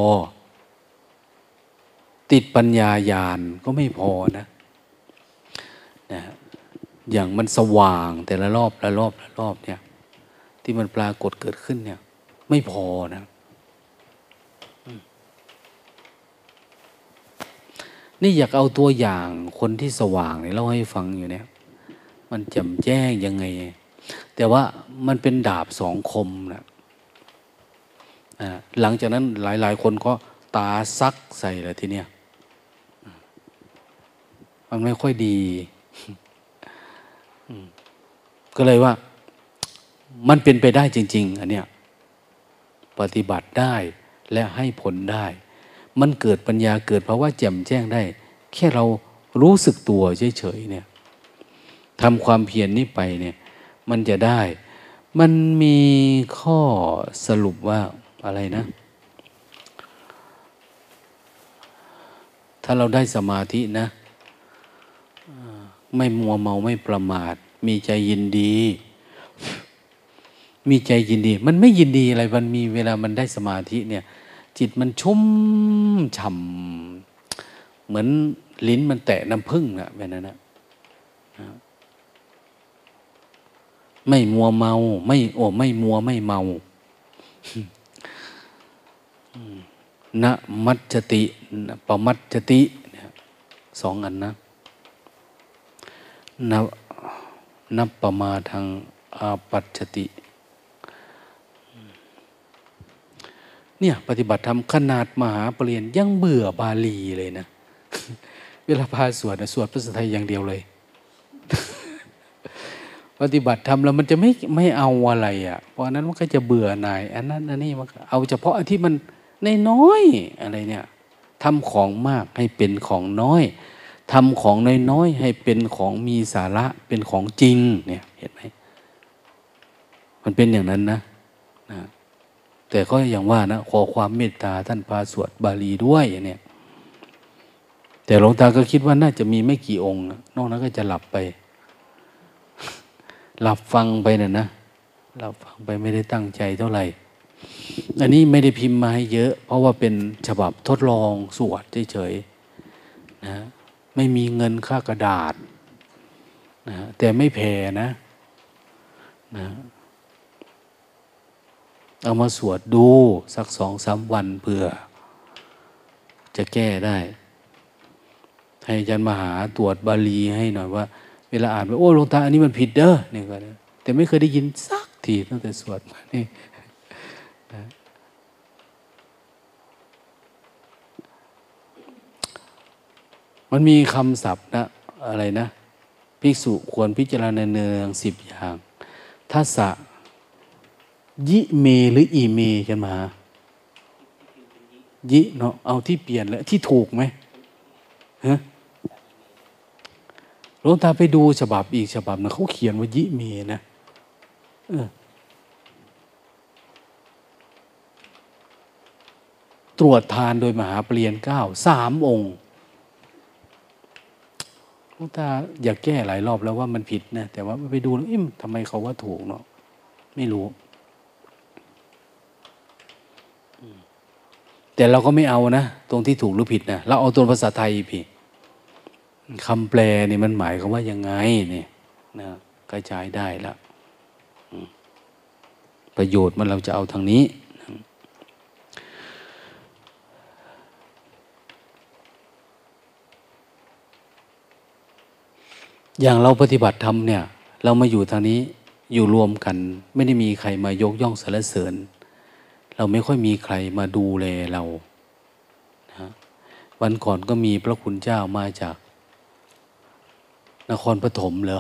ติดปัญญาญาณก็ไม่พอนะอย่างมันสว่างแต่ละรอบละรอบเนี่ยที่มันปรากฏเกิดขึ้นเนี่ยไม่พอนะนี่อยากเอาตัวอย่างคนที่สว่างเนี่ยเล่าให้ฟังอยู่เนี่ยมันแจ่มแจ้งยังไงแต่ว่ามันเป็นดาบสองคมนะหลังจากนั้นหลายๆคนก็ตาซักใส่เลยทีเนี้ยมันไม่ค่อยดีก็เลยว่ามันเป็นไปได้จริงๆอันเนี้ยปฏิบัติได้และให้ผลได้มันเกิดปัญญาเกิดเพราะว่าแจ่มแจ้งได้แค่เรารู้สึกตัวเฉยๆเนี่ยทำความเพียรนี้ไปเนี่ยมันจะได้ มันมีข้อสรุปว่าอะไรนะถ้าเราได้สมาธินะไม่มัวเมาไม่ประมาทมีใจยินดีมันไม่ยินดีอะไรมันมีเวลามันได้สมาธิเนี่ยจิตมันชุ่มฉ่ำเหมือนลิ้นมันแตะน้ำผึ้งนะแบบนั้นนะไม่มัวเมาไม่เมานะมัจจติปมัจจติสองอันนะนับประมาทางอาปัจจติเนี่ยปฏิบัติธรรมขนาดมหาปริญญายังเบื่อบาลีเลยนะเวลาพาสวดสวดภาษาไทยอย่างเดียวเลยปฏิบัติธรรมแล้วมันจะไม่เอาอะไรอ่ะเพราะนั้นมันก็จะเบื่อหน่ายอันนั้นอันนี้มันเอาเฉพาะที่มันน้อยๆอะไรเนี่ยทำของมากให้เป็นของน้อยทำของน้อยๆให้เป็นของมีสาระเป็นของจริงเนี่ยเห็นไหมมันเป็นอย่างนั้นนะแต่ก็อย่างว่านะขอความเมตตาท่านพาสวดบาลีด้วยเนี่ยแต่หลวงตาก็คิดว่าน่าจะมีไม่กี่องค์นอกนั้นก็จะหลับไปหลับฟังไปเนี่ยนะหลับฟังไปไม่ได้ตั้งใจเท่าไหร่อันนี้ไม่ได้พิมพ์มาให้เยอะเพราะว่าเป็นฉบับทดลองสวดเฉยๆนะไม่มีเงินค่ากระดาษนะแต่ไม่แพงนะเอามาสวดดูสัก 2-3 วันเพื่อจะแก้ได้ให้อาจารย์มหาตรวจบาลีให้หน่อยว่าเวลาอ่านไปโอ้หลวงตาอันนี้มันผิดเด้อนี่ก็นะแต่ไม่เคยได้ยินสักทีตั้งแต่สวดมานี่นะมันมีคำศัพท์นะอะไรนะภิกษุควรพิจารณาเนือง10อย่างทัสสะยิเมหรืออีเมกันมายิเนาะเอาที่เปลี่ยนแล้วที่ถูกไหมฮะหลวงตาไปดูฉบับอีกฉบับนึงเขาเขียนว่ายิเมนะตรวจทานโดยมหาปริญญาเก้า3 องค์หลวงตาอยากแก้หลายรอบแล้วว่ามันผิดนะแต่ว่าไปดูแล้วทำไมเขาว่าถูกเนาะไม่รู้แต่เราก็ไม่เอานะตรงที่ถูกหรือผิดนะเราเอาตัวภาษาไทยพี่คำแปลนี่มันหมายความว่ายังไงเนี่ยนะกระจายได้ละประโยชน์มันเราจะเอาทางนี้อย่างเราปฏิบัติธรรมเนี่ยเรามาอยู่ทางนี้อยู่รวมกันไม่ได้มีใครมายกย่องสรรเสริญเราไม่ค่อยมีใครมาดูแลเรานะวันก่อนก็มีพระคุณเจ้ามาจากนครปฐมเหรอ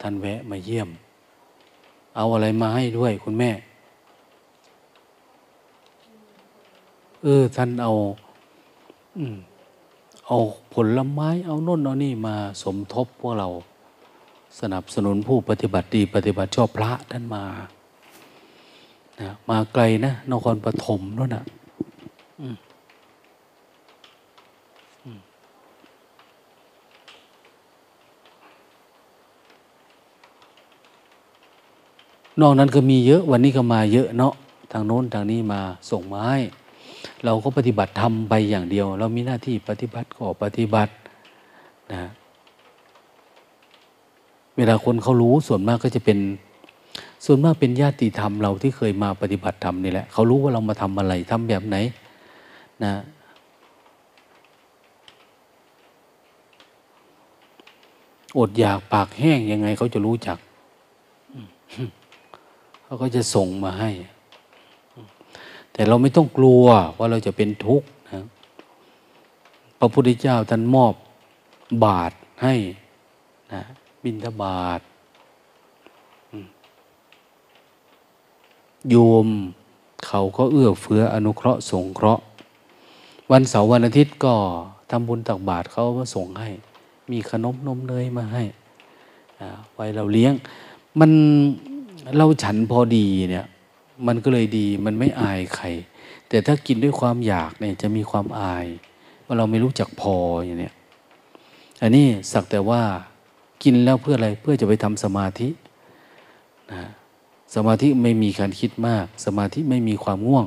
ท่านแวะมาเยี่ยมเอาอะไรมาให้ด้วยคุณแม่ท่านเอาผลไม้เอาโน่นเอานี่มาสมทบพวกเราสนับสนุนผู้ปฏิบัติดีปฏิบัติชอบพระท่านมานะมาไกลนะนครปฐมนั่นน่ะนอกนั้นก็มีเยอะวันนี้ก็มาเยอะเนาะทางโน้นทางนี้มาส่งไม้เราก็ปฏิบัติธรรมไปอย่างเดียวเรามีหน้าที่ปฏิบัติก็ปฏิบัตินะเวลาคนเขารู้ส่วนมากเป็นญาติธรรมเราที่เคยมาปฏิบัติธรรมนี่แหละเขารู้ว่าเรามาทำอะไรทำแบบไหนนะอดอยากปากแห้งยังไงเขาจะรู้จัก เขาก็จะส่งมาให้แต่เราไม่ต้องกลัวว่าเราจะเป็นทุกข์นะพระพุทธเจ้าท่านมอบบาตรให้นะบิณฑบาตโยมเขาก็เอื้อเฟื้ออนุเคราะห์สงเคราะห์วันเสาร์วันอาทิตย์ก็ทำบุญตักบาตรเขาก็ส่งให้มีขนมนมเนยมาให้ไว้เราเลี้ยงมัน เราฉันพอดีเนี่ยมันก็เลยดีมันไม่อายใครแต่ถ้ากินด้วยความอยากเนี่ยจะมีความอายว่าเราไม่รู้จักพออย่างเนี้ยอันนี้สักแต่ว่ากินแล้วเพื่ออะไรเพื่อจะไปทำสมาธินะสมาธิไม่มีการคิดมากสมาธิไม่มีความง่วง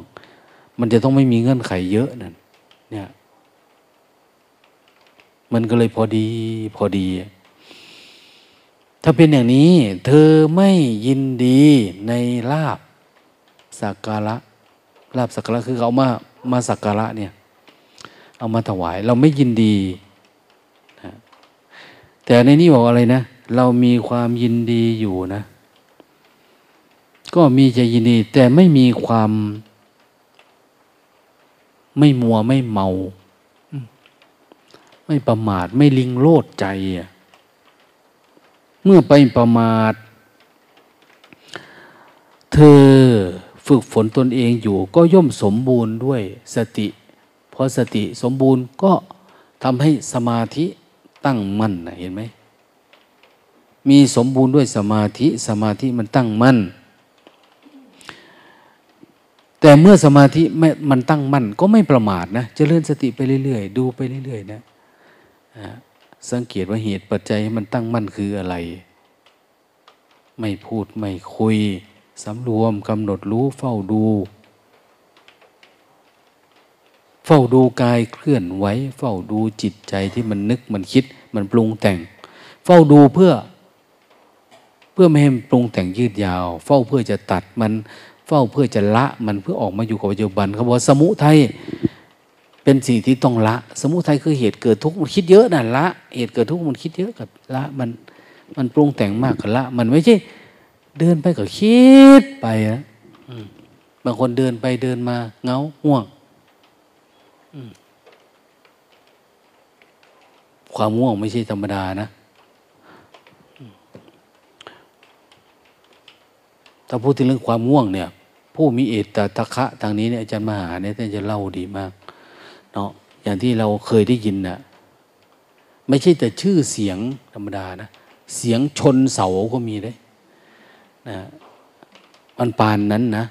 มันจะต้องไม่มีเงื่อนไขเยอะนั่นเนี่ยมันก็เลยพอดีถ้าเป็นอย่างนี้เธอไม่ยินดีในลาภสักการะลาภสักการะคือเขามาสักการะเนี่ยเอามาถวายเราไม่ยินดีนะแต่ในนี้บอกอะไรนะเรามีความยินดีอยู่นะก็มีใจยินดีแต่ไม่มีความไม่มัวไม่เมาไม่ประมาทไม่ลิงโลดใจเมื่อไปประมาทเธอฝึกฝนตนเองอยู่ก็ย่อมสมบูรณ์ด้วยสติเพราะสติสมบูรณ์ก็ทำให้สมาธิตั้งมั่นนะเห็นไหมมีสมบูรณ์ด้วยสมาธิมันตั้งมั่นแต่เมื่อสมาธิมันตั้งมั่นก็ไม่ประมาทนะเจริญสติไปเรื่อยๆดูไปเรื่อยๆนะสังเกตว่าเหตุปัจจัยมันตั้งมั่นคืออะไรไม่พูดไม่คุยสำรวมกำหนดรู้เฝ้าดูกายเคลื่อนไหวเฝ้าดูจิตใจที่มันนึกมันคิดมันปรุงแต่งเฝ้าดูเพื่อไม่ให้ปรุงแต่งยืดยาวเฝ้าเพื่อจะตัดมันเฝ้าเพื่อจะละมันเพื่อออกมาอยู่กับปัจจุบันเขาบอกสมุทัยเป็นสิ่งที่ต้องละสมุทัยคือเหตุเกิดทุกข์มันคิดเยอะนะละเหตุเกิดทุกข์มันคิดเยอะกับละมันปรุงแต่งมากกับละมันไม่ใช่เดินไปก็คิดไปนะบางคนเดินไปเดินมาเงาห่วงความง่วงไม่ใช่ธรรมดานะถ้าพูดถึงเรื่องความง่วงเนี่ยผู้มีเอตตะคะทางนี้เนี่ยอาจารย์มหาเนี่ยท่านจะเล่าดีมากเนาะอย่างที่เราเคยได้ยินน่ะไม่ใช่แต่ชื่อเสียงธรรมดานะเสียงชนเสาก็มีได้นะมันปานนั้นนะ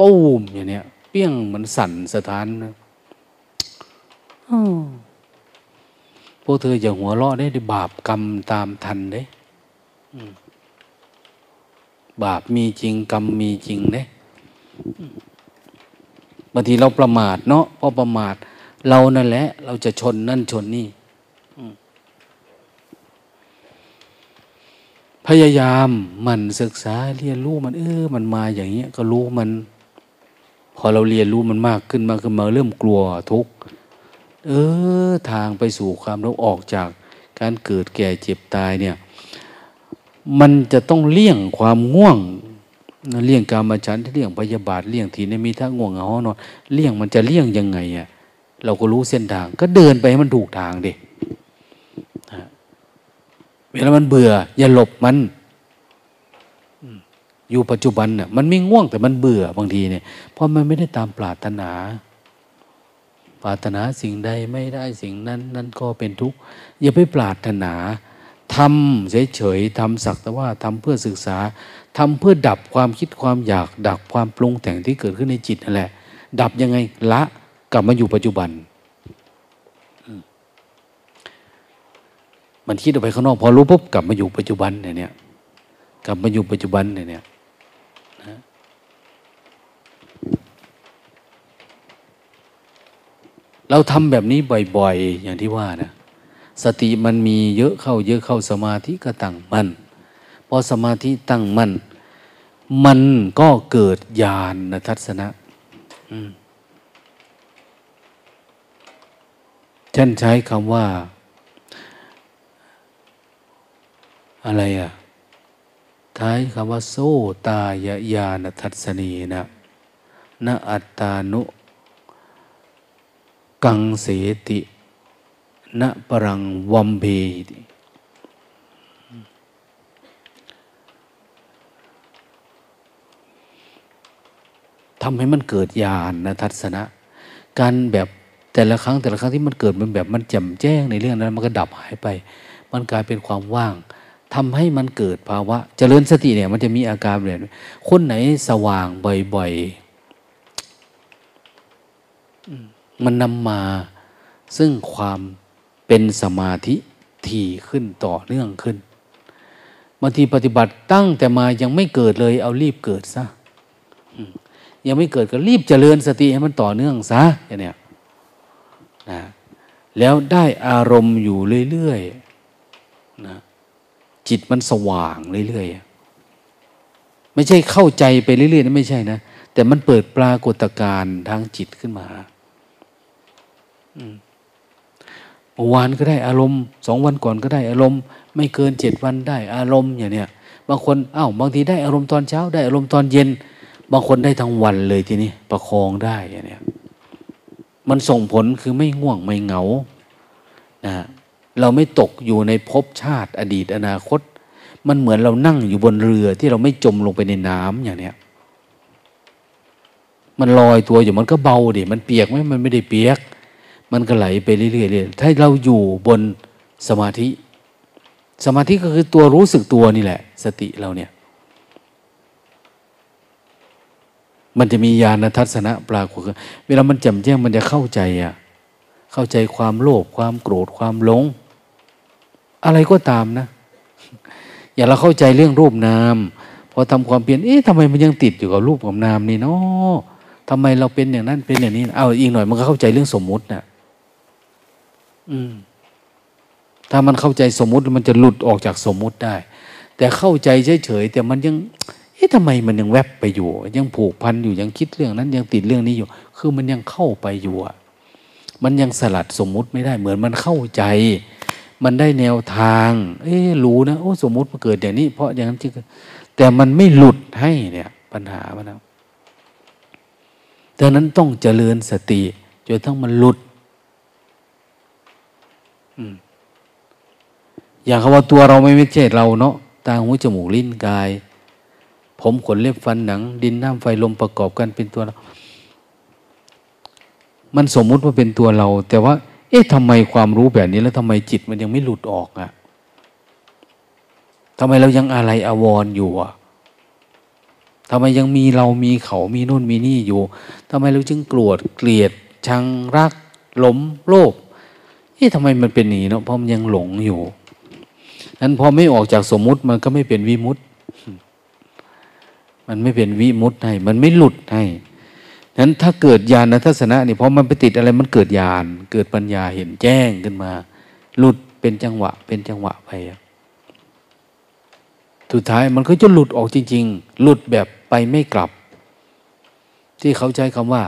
ตู้มอย่างเนี้ยเปี้ยงเหมือนสั่นสะท้านนะพวกเธออย่าหัวเราะได้ดิบาปกรรมตามทันได้บาปมีจริงกรรมมีจริงเด้บางทีเราประมาทเนาะพอประมาทเรานั่นแหละเราจะชนนั่นชนนี่พยายามมันศึกษาเรียนรู้มันมันมาอย่างเงี้ยก็รู้มันพอเราเรียนรู้มันมากขึ้นมาเริ่มกลัวทุกข์ทางไปสู่ความทุกข์ออกจากการเกิดแก่เจ็บตายเนี่ยมันจะต้องเลี่ยงความง่วงเลี่ยงกามฉันท์เลี่ยงพยาบาทเลี่ยงถีนมิทะง่วงเหงาเนาะเลี่ยงมันจะเลี่ยงยังไงอ่ะเราก็รู้เส้นทางก็เดินไปให้มันถูกทางดิเวลามันเบื่ออย่าหลบมันอยู่ปัจจุบันน่ะมันไม่ง่วงแต่มันเบื่อบางทีเนี่ยเพราะมันไม่ได้ตามปรารถนาสิ่งใดไม่ได้สิ่งนั้นนั่นก็เป็นทุกข์อย่าไปปรารถนาทำเฉยๆทำสักแต่ว่าทำเพื่อศึกษาทำเพื่อดับความคิดความอยากดับความปรุงแต่งที่เกิดขึ้นในจิตนั่นแหละดับยังไงละกลับมาอยู่ปัจจุบันมันคิดออกไปข้างนอกพอรู้ปุ๊บกลับมาอยู่ปัจจุบันเนี่ยกลับมาอยู่ปัจจุบันเนี่ยนะเราทำแบบนี้บ่อยๆอย่างที่ว่านะสติมันมีเยอะเข้าสมาธิก็ตั้งมั่นพอสมาธิตั้งมั่นมันก็เกิดญาณทัศนะฉันใช้คำว่าอะไรอ่ะท้ายคำว่าโสตายญาณทัศนีนะณอัตตานุกังเสติณปรังวัมเพติทำให้มันเกิดญาณทัศนะการแบบแต่ละครั้งที่มันเกิดมันแบบมันแจ่มแจ้งในเรื่องนั้นมันก็ดับหายไปมันกลายเป็นความว่าง ทำให้มันเกิดภาวะเจริญสติเนี่ยมันจะมีอาการแบบนี้คนไหนสว่างบ่อยๆมันนำมาซึ่งความเป็นสมาธิถี่ขึ้นต่อเนื่องขึ้นบางทีปฏิบัติตั้งแต่มายังไม่เกิดเลยเอารีบเกิดซะยังไม่เกิดก็รีบเจริญสติให้มันต่อเนื่องซะอย่างเนี้ยนะแล้วได้อารมณ์อยู่เรื่อยๆนะจิตมันสว่างเรื่อยๆไม่ใช่เข้าใจไปเรื่อยๆนะไม่ใช่นะแต่มันเปิดปรากฏการณ์ทางจิตขึ้นมาเมื่อวานก็ได้อารมณ์2วันก่อนก็ได้อารมณ์ไม่เกิน7วันได้อารมณ์อย่างเนี้ยบางคนบางทีได้อารมณ์ตอนเช้าได้อารมณ์ตอนเย็นบางคนได้ทั้งวันเลยทีนี้ประคองได้อย่างเนี้ยมันส่งผลคือไม่ง่วงไม่เหงานะเราไม่ตกอยู่ในภพชาติอดีตอนาคตมันเหมือนเรานั่งอยู่บนเรือที่เราไม่จมลงไปในน้ำอย่างเนี้ยมันลอยตัวอยู่มันก็เบาดิมันเปียกไหมมันไม่ได้เปียกมันก็ไหลไปเรื่อยๆถ้าเราอยู่บนสมาธิสมาธิก็คือตัวรู้สึกตัวนี่แหละสติเราเนี่ยมันจะมีญาณทัศนะปรากฏเวลามันแจ่มแจ้งมันจะเข้าใจเข้าใจความโลภความโกรธความหลงอะไรก็ตามนะอย่าเราเข้าใจเรื่องรูปนามพอทำความเปลี่ยนทำไมมันยังติดอยู่กับรูปกับนามนี่เนาะทำไมเราเป็นอย่างนั้นเป็นอย่างนี้อีกหน่อยมันก็เข้าใจเรื่องสมมุตินะถ้ามันเข้าใจสมมุติมันจะหลุดออกจากสมมุติได้แต่เข้าใจเฉยๆแต่มันยังทำไมมันยังแวบไปอยู่ยังผูกพันอยู่ยังคิดเรื่องนั้นยังติดเรื่องนี้อยู่คือมันยังเข้าไปอยู่มันยังสลัดสมมุติไม่ได้เหมือนมันเข้าใจมันได้แนวทางรู้นะสมมุติมันเกิดอย่างนี้เพราะอย่างนั้นแต่มันไม่หลุดให้เนี่ยปัญหามันนะดังนั้นต้องเจริญสติจนทั้งมันหลุดอย่างคำว่าตัวเราไม่ใช่เราเนาะตาหูจมูกลิ้นกายผมขนเล็บฟันหนังดินน้ำไฟลมประกอบกันเป็นตัวเรามันสมมุติว่าเป็นตัวเราแต่ว่าทำไมความรู้แบบนี้แล้วทำไมจิตมันยังไม่หลุดออกทำไมเรายังอาลัยอาวรณ์อยู่ทำไมยังมีเรามีเขามีโน่นมีนี่อยู่ทำไมเราจึงโกรธเกลียดชังรักหลงโลภทำไมมันเป็นอย่างนี้เนาะเพราะมันยังหลงอยู่นั้นพอไม่ออกจากสมมุติมันก็ไม่เป็นวิมุตติมันไม่เป็นวิมุตติให้มันไม่หลุดให้นั้นถ้าเกิดญาณทัศนะนี่เพราะมันไปติดอะไรมันเกิดญาณเกิดปัญญาเห็นแจ้งขึ้นมาหลุดเป็นจังหวะเป็นจังหวะไปสุดท้ายมันก็จะหลุดออกจริงๆหลุดแบบไปไม่กลับที่เขาใช้คำว่า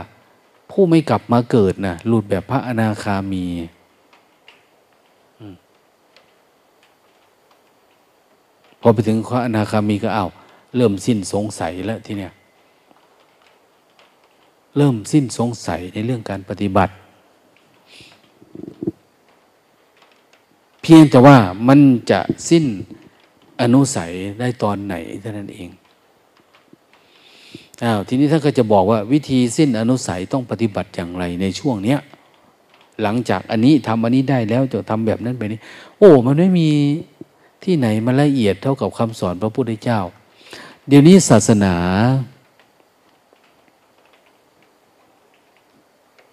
ผู้ไม่กลับมาเกิดนะหลุดแบบพระอนาคามีพอไปถึงพระอนาคามีก็เริ่มสิ้นสงสัยแล้วทีเนี้ยเริ่มสิ้นสงสัยในเรื่องการปฏิบัติเพียงแต่ว่ามันจะสิ้นอนุสัยได้ตอนไหนเท่านั้นเองทีนี้ท่านก็จะบอกว่าวิธีสิ้นอนุสัยต้องปฏิบัติอย่างไรในช่วงเนี้ยหลังจากอันนี้ทำอันนี้ได้แล้วจะทำแบบนั้นแบบนี้มันไม่มีที่ไหนมันละเอียดเท่ากับคำสอนพระพุทธเจ้าเดี๋ยวนี้ศาสนา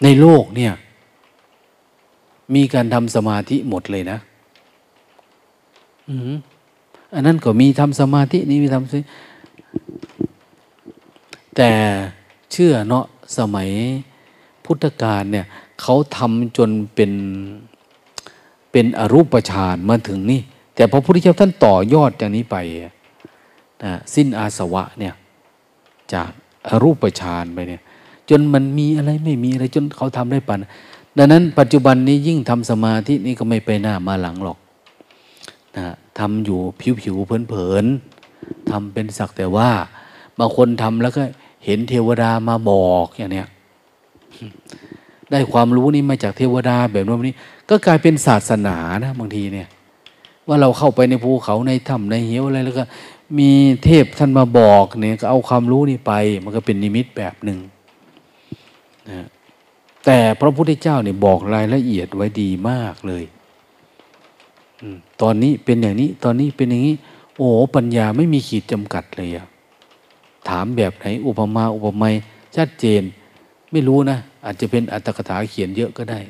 ในโลกเนี่ยมีการทำสมาธิหมดเลยนะอันนั้นก็มีทำสมาธินี่มีทำสิแต่เชื่อเนาะสมัยพุทธกาลเนี่ยเขาทำจนเป็นอรูปฌานมาถึงนี่แต่พระพุทธเจ้าท่านต่อยอดจากนี้ไปสิ้นอาสวะเนี่ยจากอรูปฌานไปเนี่ยจนมันมีอะไรไม่มีอะไรจนเขาทำได้ปันดังนั้นปัจจุบันนี้ยิ่งทำสมาธินี่ก็ไม่ไปหน้ามาหลังหรอกทำอยู่ผิวๆเผินๆทำเป็นสักแต่ว่าบางคนทำแล้วก็เห็นเทวดามาบอกอย่างเนี้ยได้ความรู้นี่มาจากเทวดาแบบนี้ก็กลายเป็นศาสนานะบางทีเนี่ยว่าเราเข้าไปในภูเขาในถ้ำในเหวอะไรแล้วก็มีเทพท่านมาบอกเนี่ยก็เอาความรู้นี่ไปมันก็เป็นนิมิตแบบหนึ่งแต่พระพุทธเจ้าเนี่ยบอกรายละเอียดไว้ดีมากเลย ตอนนี้เป็นอย่างนี้ตอนนี้เป็นอย่างนี้โอ้ปัญญาไม่มีขีดจำกัดเลยอะถามแบบไหนอุปมาอุปไมยชัดเจนไม่รู้นะอาจจะเป็นอัตถกถาเขียนเยอะก็ได้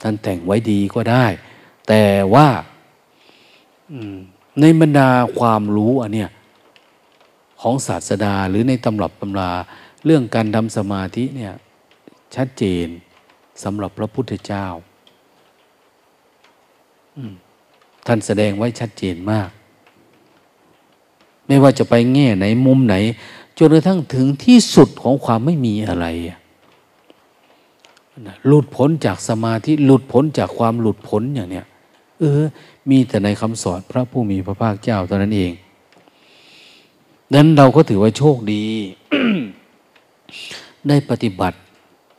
ท่านแต่งไว้ดีก็ได้แต่ว่าในบรรดาความรู้อันเนี้ยของศาสดาหรือในตำรับตำราเรื่องการทำสมาธิเนี่ยชัดเจนสำหรับพระพุทธเจ้าท่านแสดงไว้ชัดเจนมากไม่ว่าจะไปแง่ไหนมุมไหนจนกระทั่งถึงที่สุดของความไม่มีอะไรหลุดพ้นจากสมาธิหลุดพ้นจากความหลุดพ้นอย่างเนี้ยมีแต่ในคำสอนพระผู้มีพระภาคเจ้าเท่านั้นเองนั้นเราก็ถือว่าโชคดี ได้ปฏิบัติ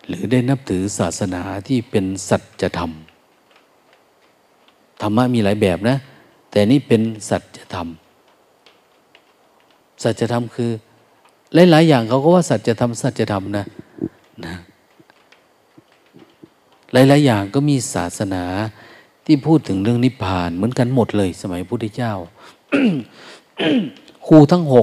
หรือได้นับถือศาสนาที่เป็นสัจธรรมธรรมะมีหลายแบบนะแต่นี่เป็นสัจธรรมสัจธรรมคือหลายๆอย่างเขาก็ว่าสัจธรรมสัจธรรมนะหลายๆอย่างก็มีศาสนาที่พูดถึงเรื่องนิพพานเหมือนกันหมดเลยสมัยพุทธเจ้า ครูทั้ง6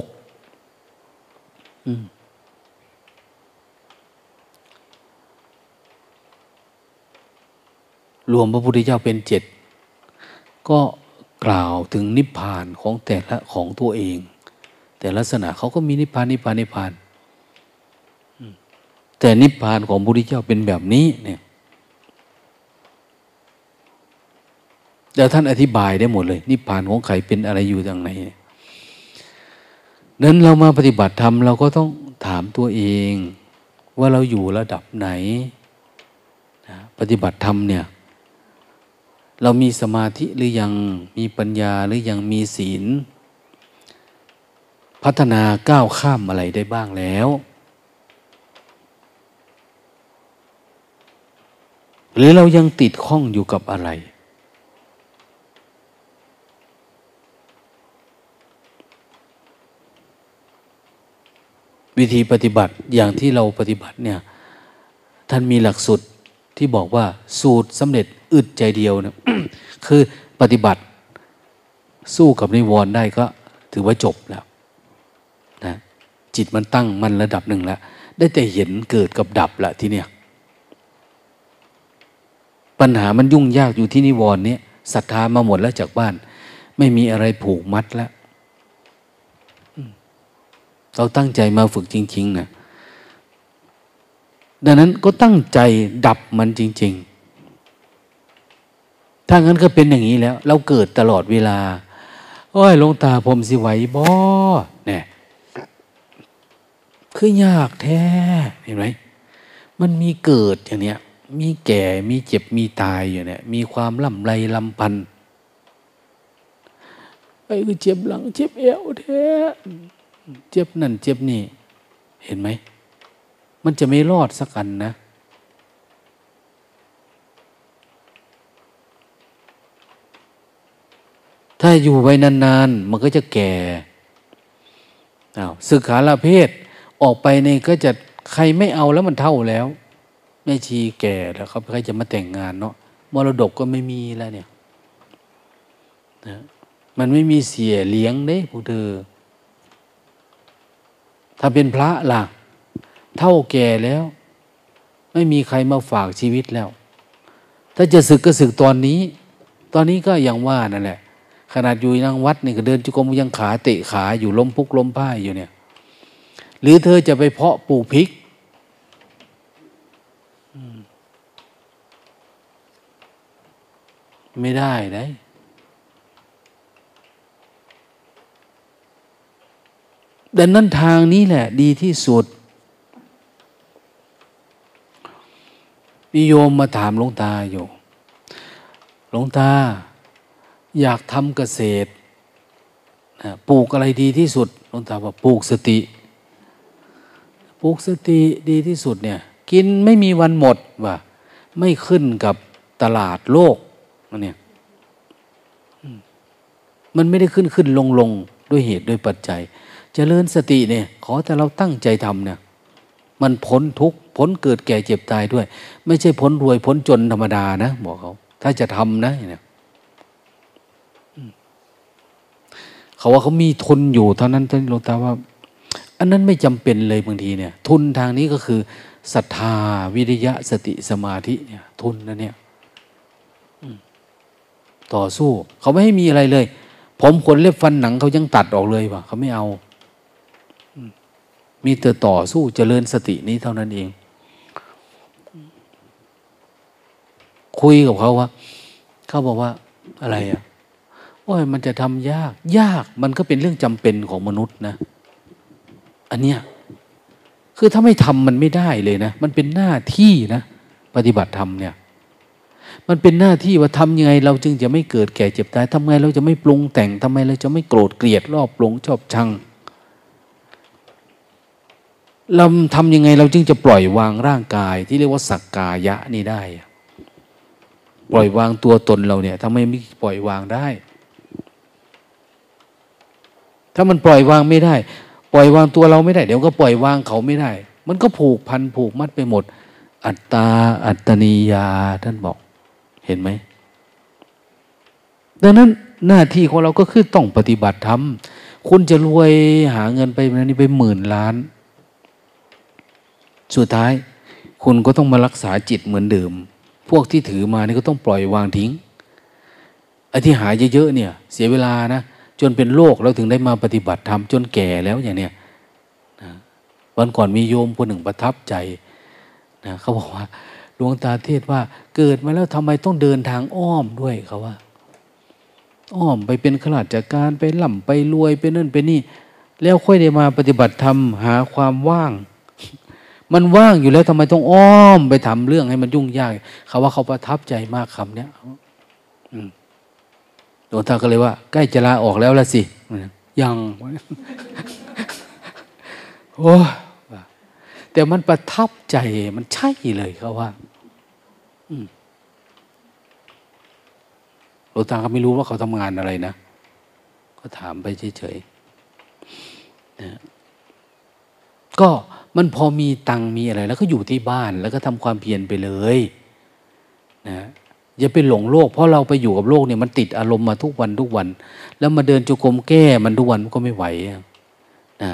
รวมพระพุทธเจ้าเป็น7ก็กล่าวถึงนิพพานของแต่ละของตัวเองแต่ลักษณะเขาก็มีนิพพานแต่นิพพานของพระพุทธเจ้าเป็นแบบนี้เนี่ยแล้วท่านอธิบายได้หมดเลยนิพพานของใครเป็นอะไรอยู่อย่างไหนนั้นเรามาปฏิบัติธรรมเราก็ต้องถามตัวเองว่าเราอยู่ระดับไหนนะปฏิบัติธรรมเนี่ยเรามีสมาธิหรือยังมีปัญญาหรือยังมีศีลพัฒนาก้าวข้ามอะไรได้บ้างแล้วหรือเรายังติดข้องอยู่กับอะไรวิธีปฏิบัติอย่างที่เราปฏิบัติเนี่ยท่านมีหลักสูตรที่บอกว่าสูตรสำเร็จอึดใจเดียวนะ คือปฏิบัติสู้กับนิวรณ์ได้ก็ถือว่าจบแล้วนะจิตมันตั้งมันระดับหนึ่งแล้วได้แต่เห็นเกิดกับดับละทีเนี้ยปัญหามันยุ่งยากอยู่ที่นิวรณ์นี้ศรัทธามาหมดแล้วจากบ้านไม่มีอะไรผูกมัดแล้วเราตั้งใจมาฝึกจริงๆนะดังนั้นก็ตั้งใจดับมันจริงๆถ้างั้นก็เป็นอย่างนี้แล้วเราเกิดตลอดเวลาโอ้ยหลวงตาผมสิไหวบ่เนี่ยคือยากแท้เห็นไหมมันมีเกิดอย่างเนี้ยมีแก่มีเจ็บมีตายอยู่เนี่ยมีความล่ำไรลำพันไอ้คือเจ็บหลังเจ็บเอวแท้เจ็บนั่นเจ็บนี่เห็นไหมมันจะไม่รอดสักอันนะถ้าอยู่ไว้นานๆมันก็จะแก่สึกขาลาเพศออกไปเนี่ยก็จะใครไม่เอาแล้วมันเท่าแล้วแม่ชีแก่แล้วเขาใครจะมาแต่งงานเนาะมรดกก็ไม่มีแล้วเนี่ยนะมันไม่มีเสียเลี้ยงเด้พวกเธอถ้าเป็นพระล่ะเท่าแก่แล้วไม่มีใครมาฝากชีวิตแล้วถ้าจะสึกก็สึกตอนนี้ก็อย่างว่านั่นแหละขนาดอยู่นั่งวัดนี่ก็เดินจุกมยังขาเตะขาอยู่ล้มพุกล้มพ่ายอยู่เนี่ยหรือเธอจะไปเพาะปลูกพริกไม่ได้นะดังนั้นทางนี้แหละดีที่สุดนิยมมาถามหลวงตาอยู่หลวงตาอยากทำเกษตรปลูกอะไรดีที่สุดหลวงตาบอกปลูกสติปลูกสติดีที่สุดเนี่ยกินไม่มีวันหมดว่ะไม่ขึ้นกับตลาดโลกเนี่ยมันไม่ได้ขึ้นลงด้วยเหตุด้วยปัจจัยเจริญสติเนี่ยขอแต่เราตั้งใจทำเนี่ยมันพ้นทุกข์พ้นเกิดแก่เจ็บตายด้วยไม่ใช่พ้นรวยพ้นจนธรรมดานะบอกเขา ถ้าจะทำนะเนี่ยเขาว่าเขามีทุนอยู่เท่านั้นท่านหลวงตาว่าอันนั้นไม่จำเป็นเลยบางทีเนี่ยทุนทางนี้ก็คือศรัทธาวิริยะสติสมาธิเนี่ยทุนนั่นเนี่ยต่อสู้เขาไม่ให้มีอะไรเลยผมขนเล็บฟันหนังเขายังตัดออกเลยว่ะเขาไม่เอามีแต่ต่อสู้เจริญสตินี้เท่านั้นเองคุยกับเขาว่าเขาบอกว่าอะไรอ่ะโอ้ยมันจะทำยากยากมันก็เป็นเรื่องจำเป็นของมนุษย์นะอันเนี้ยคือถ้าไม่ทำมันไม่ได้เลยนะมันเป็นหน้าที่นะปฏิบัติธรรมเนี่ยมันเป็นหน้าที่ว่าทำยังไงเราจึงจะไม่เกิดแก่เจ็บตายทำไงเราจะไม่ปรุงแต่งทำไมเราจะไม่โกรธเกลียดรอบปรุงชอบชังเราทำยังไงเราจึงจะปล่อยวางร่างกายที่เรียกว่าสักกายะนี่ได้ปล่อยวางตัวตนเราเนี่ยทำไมไม่ปล่อยวางได้ถ้ามันปล่อยวางไม่ได้ปล่อยวางตัวเราไม่ได้เดี๋ยวก็ปล่อยวางเขาไม่ได้มันก็ผูกพันผูกมัดไปหมดอัตตาอัตตนิยาท่านบอกเห็นไหมดังนั้นหน้าที่ของเราก็คือต้องปฏิบัติธรรมคุณจะรวยหาเงินไปนั้นนี่ไปหมื่นล้านสุดท้ายคุณก็ต้องมารักษาจิตเหมือนเดิมพวกที่ถือมานี่ก็ต้องปล่อยวางทิ้งไอ้ที่หาเยอะๆเนี่ยเสียเวลานะจนเป็นโรคแล้วถึงได้มาปฏิบัติธรรมจนแก่แล้วอย่างเนี้ยนะวันก่อนมีโยมคนหนึ่งประทับใจนะเขาบอกว่าหลวงตาเทศว่าเกิดมาแล้วทำไมต้องเดินทางอ้อมด้วยเขาว่าอ้อมไปเป็นข้าราชการไปหล่ำไปรวยไปนั่นไปนี่แล้วค่อยได้มาปฏิบัติธรรมหาความว่างมันว่างอยู่แล้วทำไมต้องอ้อมไปทำเรื่องให้มันยุ่งยากเขาว่าเขาประทับใจมากคำเนี้ยหลวงตาก็เลยว่าใกล้จะลาออกแล้วละสิยังโอ้แต่มันประทับใจมันใช่เลยเขาว่าหลวงตาก็ไม่รู้ว่าเขาทำงานอะไรนะก็ถามไปเฉยๆก็มันพอมีตังมีอะไรแล้วก็อยู่ที่บ้านแล้วก็ทำความเพียรไปเลยนะอย่าไปหลงโลกเพราะเราไปอยู่กับโลกเนี่ยมันติดอารมณ์มาทุกวันแล้วมาเดินจงกรมแก้มันทุกวันก็ไม่ไหวนะ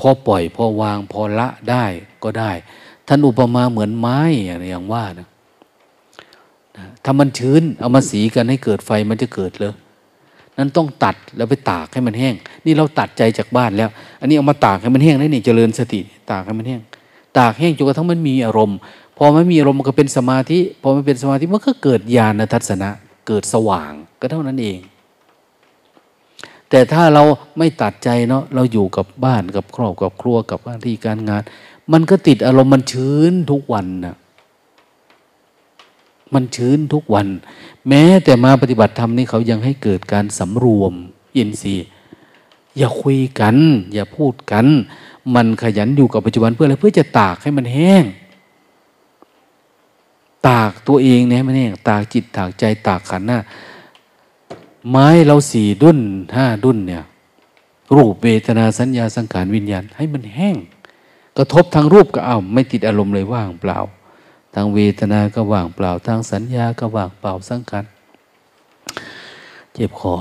พอปล่อยพอวางพอละได้ก็ได้ท่านอุปมาเหมือนไม้อย่างว่านะถ้ามันชื้นเอามาสีกันให้เกิดไฟมันจะเกิดเลยนั้นต้องตัดแล้วไปตากให้มันแห้งนี่เราตัดใจจากบ้านแล้วอันนี้เอามาตากให้มันแห้งได้นี่เจริญสติตากให้มันแห้งตากแห้งจนกระทั่งมันมีอารมณ์พอไม่มีอารมณ์มันก็เป็นสมาธิพอมันเป็นสมาธิมันก็เกิดญาณทัศนะเกิดสว่างก็เท่านั้นเองแต่ถ้าเราไม่ตัดใจเนาะเราอยู่กับบ้านกับครอบกับครัวกับหน้าที่การงานมันก็ติดอารมณ์มันชื้นทุกวันนะมันชื้นทุกวันแม้แต่มาปฏิบัติธรรมนี่เขายังให้เกิดการสำรวมอินทรีย์อย่าคุยกันอย่าพูดกันมันขยันอยู่กับปัจจุบันเพื่ออะไรเพื่อจะตากให้มันแห้งตากตัวเองเนี่ยมันเองตากจิตตากใจตากขันธ์หน้าไม้เรา4 ดุ้น 5 ดุ้นเนี่ยรูปเวทนาสัญญาสังขารวิญญาณให้มันแห้งกระทบทางรูปก็เอาไม่ติดอารมณ์เลยว่างเปล่าทางเวทนาก็ว่างเปล่าทางสัญญาก็ว่างเปล่าสังขารเจ็บคอ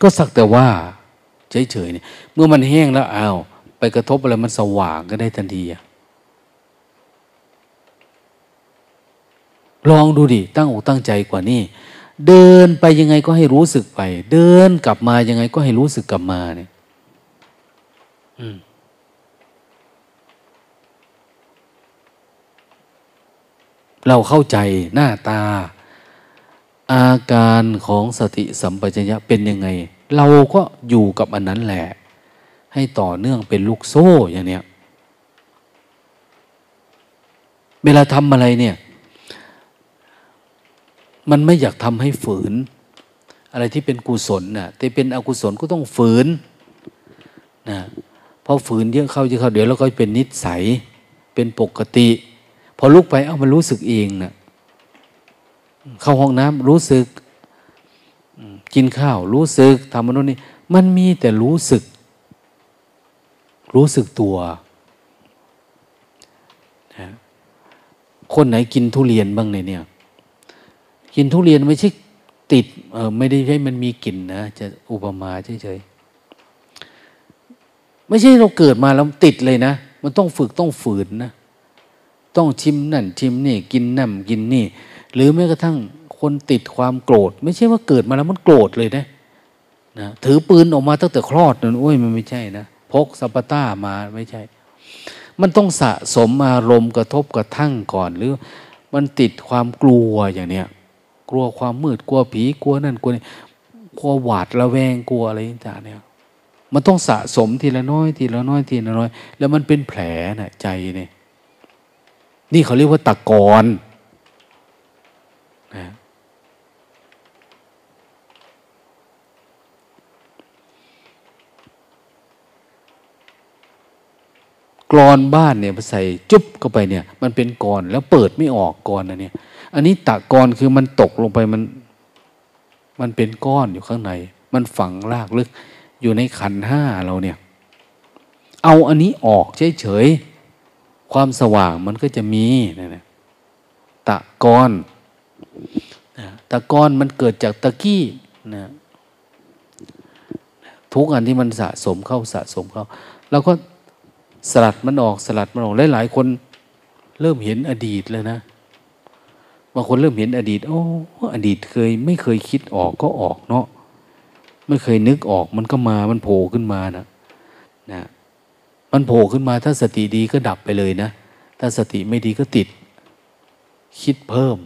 ก็สักแต่ว่าเฉยๆเนี่ยเมื่อมันแห้งแล้วเอาไปกระทบอะไรมันสว่างก็ได้ทันทีลองดูดิตั้งอกตั้งใจกว่านี้เดินไปยังไงก็ให้รู้สึกไปเดินกลับมายังไงก็ให้รู้สึกกลับมาเนี่ยเราเข้าใจหน้าตาอาการของสติสัมปชัญญะเป็นยังไงเราก็อยู่กับอันนั้นแหละให้ต่อเนื่องเป็นลูกโซ่อย่างเนี้ยเวลาทำอะไรเนี่ยมันไม่อยากทำให้ฝืนอะไรที่เป็นกุศลน่ะแต่เป็นอกุศลก็ต้องฝืนนะพอฝืนเยอะเข้าเดี๋ยวเราก็เป็นนิสัยเป็นปกติพอลุกไปเอามันรู้สึกเองน่ะเข้าห้องน้ำรู้สึกกินข้าวรู้สึกทำมันนู่นนี่มันมีแต่รู้สึกตัว คนไหนกินทุเรียนบ้างเนี่ยกินทุเรียนไม่ใช่ติดไม่ได้ใช่มันมีกลิ่นนะจะอุปมาเฉยๆไม่ใช่เราเกิดมาแล้วติดเลยนะมันต้องฝึกต้องฝืนนะต้องชิมนั่นชิมนี่กินนั่นกินนี่หรือแม้กระทั่งคนติดความโกรธไม่ใช่ว่าเกิดมาแล้วมันโกรธเลยนะถือปืนออกมาตั้งแต่คลอดนั่นโอ้ยมันไม่ใช่นะพกสปาต้ามาไม่ใช่มันต้องสะสมอารมณ์กระทบกระทั่งก่อนหรือมันติดความกลัวอย่างเนี้ยกลัวความมืดกลัวผีกลัวนั่นกลัวนี่กลัวหวาดระแวงกลัวอะไรต่างๆเนี่ยมันต้องสะสมทีละน้อยทีละน้อยทีละน้อยแล้วมันเป็นแผลน่ะใจเนี่ยนี่เขาเรียกว่าตะกอนนะกรอนบ้านเนี่ยใส่จุ๊บเข้าไปเนี่ยมันเป็นกรอนแล้วเปิดไม่ออกกรอนอันนี้ตะกอนคือมันตกลงไปมันเป็นก้อนอยู่ข้างในมันฝังรากลึกอยู่ในขันธ์ห้าเราเนี่ยเอาอันนี้ออกเฉยๆความสว่างมันก็จะมีนะตะกอนตะกอนมันเกิดจากตะกี้นะทุกอันที่มันสะสมเข้าแล้วก็สลัดมันออกหลายคนเริ่มเห็นอดีตแล้วนะบางคนเริ่มเห็นอดีตโอ้อดีตไม่เคยคิดออกก็ออกเนาะไม่เคยนึกออกมันก็มามันโผล่ขึ้นมานะมันโผล่ขึ้นมาถ้าสติดีก็ดับไปเลยนะถ้าสติไม่ดีก็ติดคิดเพิ่ม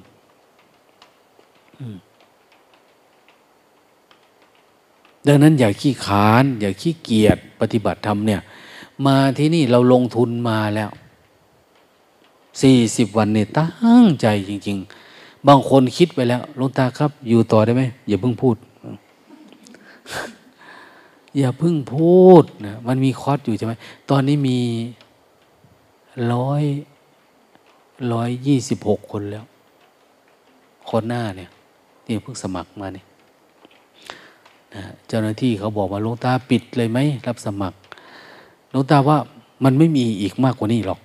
ดังนั้นอย่าขี้ค้านอย่าขี้เกียจปฏิบัติธรรมเนี่ยมาที่นี่เราลงทุนมาแล้ว40 วันเนี่ยตั้งใจจริงๆบางคนคิดไปแล้วหลวงตาครับอยู่ต่อได้ไหมอย่าเพิ่งพูด อย่าเพิ่งพูดนะมันมีคอร์สอยู่ใช่ไหมตอนนี้มี126 คนแล้วคนหน้าเนี่ยที่เพิ่งสมัครมาเนี่ยนะเจ้าหน้าที่เขาบอกว่าหลวงตาปิดเลยไหมรับสมัครหลวงตาว่ามันไม่มีอีกมากกว่านี้หรอก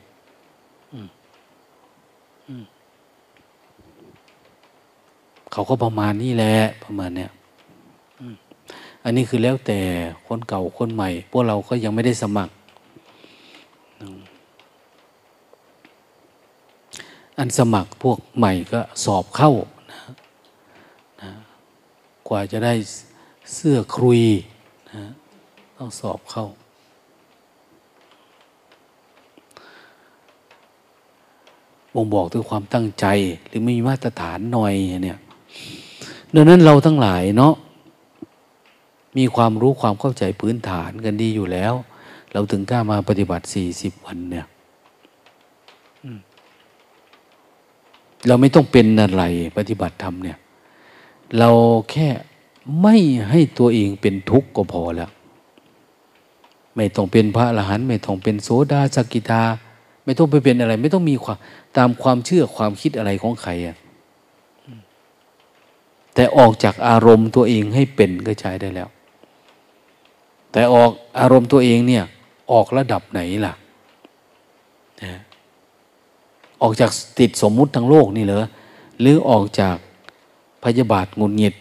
เขาก็ประมาณนี้แหละประมาณเนี้ยอันนี้คือแล้วแต่คนเก่าคนใหม่พวกเราก็ยังไม่ได้สมัครอันสมัครพวกใหม่ก็สอบเข้านะกว่าจะได้เสื้อครุยนะต้องสอบเข้าบอกถึงความตั้งใจหรือไม่มีมาตรฐานหน่อยเนี่ยดังนั้นเราทั้งหลายเนาะมีความรู้ความเข้าใจพื้นฐานกันดีอยู่แล้วเราถึงกล้ามาปฏิบัติ40 วันเนี่ยเราไม่ต้องเป็นอะไรปฏิบัติธรรมเนี่ยเราแค่ไม่ให้ตัวเองเป็นทุกข์ก็พอแล้วไม่ต้องเป็นพระอรหันต์ไม่ต้องเป็นโสดาสกิทาไม่ต้องไปเป็นอะไรไม่ต้องมีความตามความเชื่อความคิดอะไรของใครอ่ะแต่ออกจากอารมณ์ตัวเองให้เป็นก็ใช้ได้แล้วแต่ออกอารมณ์ตัวเองเนี่ยออกระดับไหนล่ะนะออกจากติดสมมุติทั้งโลกนี่เหรอหรือออกจากพยาบาทหงุดหงิด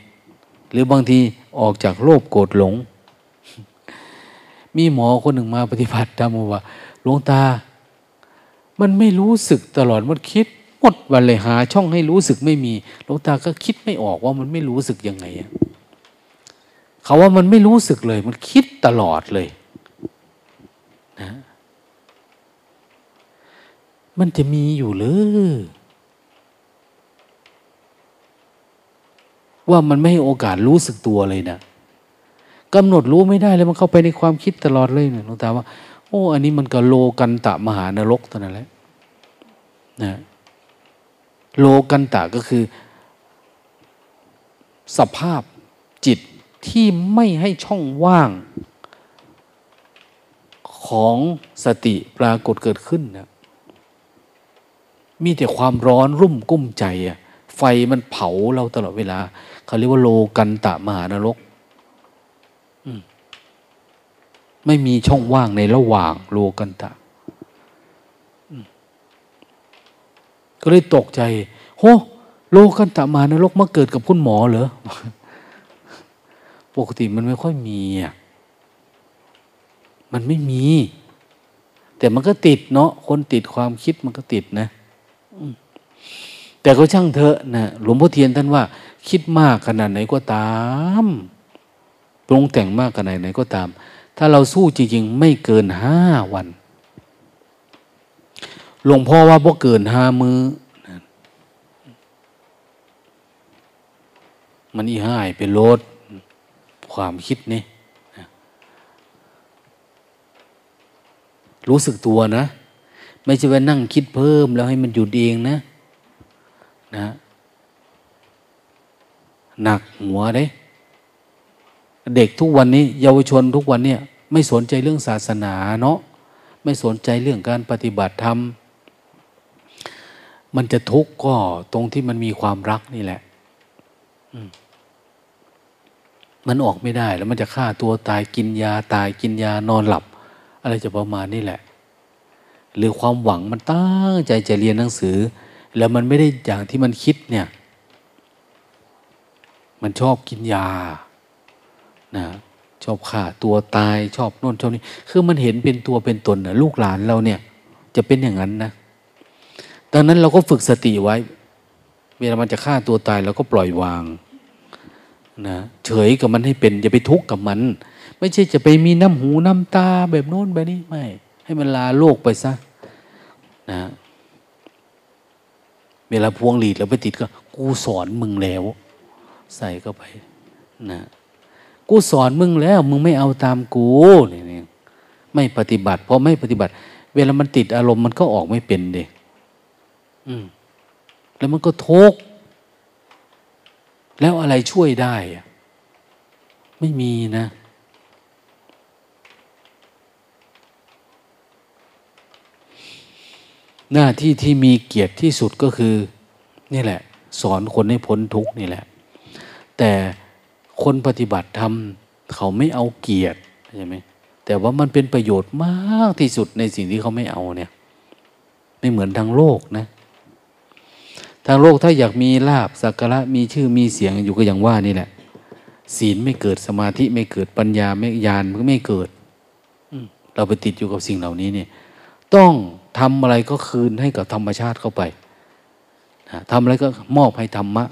หรือบางทีออกจากโลภโกรธหลงมีหมอคนหนึ่งมาปฏิบัติธรรมว่าหลวงตามันไม่รู้สึกตลอดมันคิดหมดวันเลยหาช่องให้รู้สึกไม่มีหลวงตาก็คิดไม่ออกว่ามันไม่รู้สึกยังไงเขาว่ามันไม่รู้สึกเลยมันคิดตลอดเลยนะมันจะมีอยู่หรือว่ามันไม่ให้โอกาสรู้สึกตัวเลยนะกำหนดรู้ไม่ได้เลยมันเข้าไปในความคิดตลอดเลยนะหลวงตาว่าโอ้อันนี้มันก็โลกันตะมหานรกเท่านั้นแหละนะโลกันตะก็คือสภาพจิตที่ไม่ให้ช่องว่างของสติปรากฏเกิดขึ้นนะมีแต่ความร้อนรุ่มกุ้มใจอะไฟมันเผาเราตลอดเวลาเขาเรียกว่าโลกันตะมหานรกไม่มีช่องว่างในระหว่างโลกันตะ ก็เลยตกใจโหโลกันตะมานรกมาเกิดกับคุณหมอเหรอปกติมันไม่ค่อยมีอ่ะมันไม่มีแต่มันก็ติดเนาะคนติดความคิดมันก็ติดนะแต่ก็ช่างเถอะนะหลวงพ่อเทียนท่านว่าคิดมากขนาดไหนก็ตามปรุงแต่งมากขนาดไหนก็ตามถ้าเราสู้จริงๆไม่เกิน5 วันหลวงพ่อว่าบ่เกิน5 มื้อมันอีหายไปลดความคิดนี่รู้สึกตัวนะไม่ใช่ว่านั่งคิดเพิ่มแล้วให้มันหยุดเองนะนะหนักหัวเด้เด็กทุกวันนี้เยาวชนทุกวันเนี่ยไม่สนใจเรื่องศาสนาเนาะไม่สนใจเรื่องการปฏิบัติธรรมมันจะทุกข์ก็ตรงที่มันมีความรักนี่แหละมันออกไม่ได้แล้วมันจะฆ่าตัวตายกินยาตายกินยานอนหลับอะไรจะประมาณนี้แหละหรือความหวังมันตั้งใจจะเรียนหนังสือแล้วมันไม่ได้อย่างที่มันคิดเนี่ยมันชอบกินยานะชอบฆ่าตัวตายชอบโน่นชอบนี้คือมันเห็นเป็นตัวเป็นตนนะลูกหลานเราเนี่ยจะเป็นอย่างนั้นนะดังนั้นเราก็ฝึกสติไว้เวลามันจะฆ่าตัวตายเราก็ปล่อยวางนะเฉยกับมันให้เป็นอย่าไปทุกข์กับมันไม่ใช่จะไปมีน้ำหูน้ำตาแบบโน้นแบบนี้ไม่ให้มันลาโลกไปซะนะเวลาพวงหลีดแล้วไปติดก็กูสอนมึงแล้วใส่เข้าไปนะกูสอนมึงแล้วมึงไม่เอาตามกูนี่ไม่ปฏิบัติเพราะไม่ปฏิบัติเวลามันติดอารมณ์มันก็ออกไม่เป็นเด็กแล้วมันก็ทุกข์แล้วอะไรช่วยได้ไม่มีนะหน้าที่ที่มีเกียรติที่สุดก็คือนี่แหละสอนคนให้พ้นทุกข์นี่แหละแต่คนปฏิบัติธรรมเขาไม่เอาเกียรติใช่ไหมแต่ว่ามันเป็นประโยชน์มากที่สุดในสิ่งที่เขาไม่เอาเนี่ยไม่เหมือนทางโลกนะทางโลกถ้าอยากมีลาภสักการะมีชื่อมีเสียงอยู่ก็อย่างว่านี่แหละศีลไม่เกิดสมาธิไม่เกิดปัญญาไม่ญาณมันก็ไม่เกิดเราไปติดอยู่กับสิ่งเหล่านี้เนี่ยต้องทำอะไรก็คืนให้กับธรรมชาติเข้าไปทำอะไรก็มอบให้ธรรมะ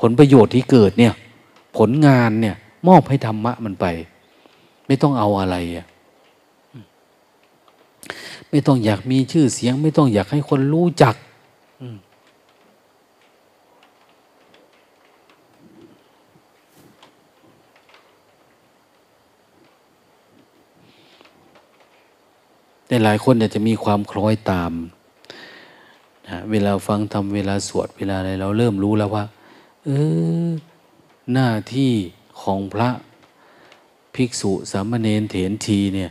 ผลประโยชน์ที่เกิดเนี่ยผลงานเนี่ยมอบให้ธรรมะมันไปไม่ต้องเอาอะไรไม่ต้องอยากมีชื่อเสียงไม่ต้องอยากให้คนรู้จักแต่หลายคนอยากจะมีความคล้อยตามนะเวลาฟังธรรมเวลาสวดเวลาอะไรเราเริ่มรู้แล้วว่าหน้าที่ของพระภิกษุสามเณรเถรชีเนี่ย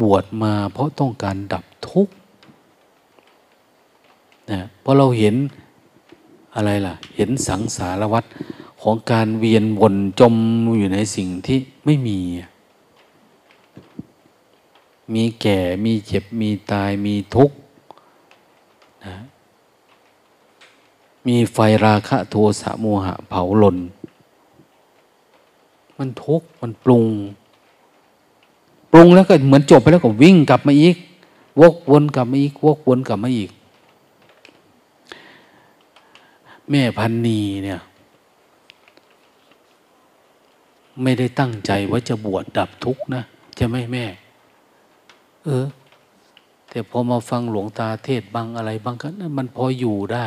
บวชมาเพราะต้องการดับทุกข์นะเพราะเราเห็นอะไรล่ะเห็นสังสารวัฏของการเวียนวนจมอยู่ในสิ่งที่ไม่มีแก่มีเจ็บมีตายมีทุกข์นะมีไฟราคะโทสะโมหะเผาหล่นมันทุกข์มันปรุงแล้วก็เหมือนจบไปแล้วก็วิ่งกลับมาอีกวกวนกลับมาอีกวกวนกลับมาอีกแม่พันนีเนี่ยไม่ได้ตั้งใจว่าจะบวชดับทุกข์นะใช่ไหมแม่แต่พอมาฟังหลวงตาเทศบางอะไรบางครั้งมันพออยู่ได้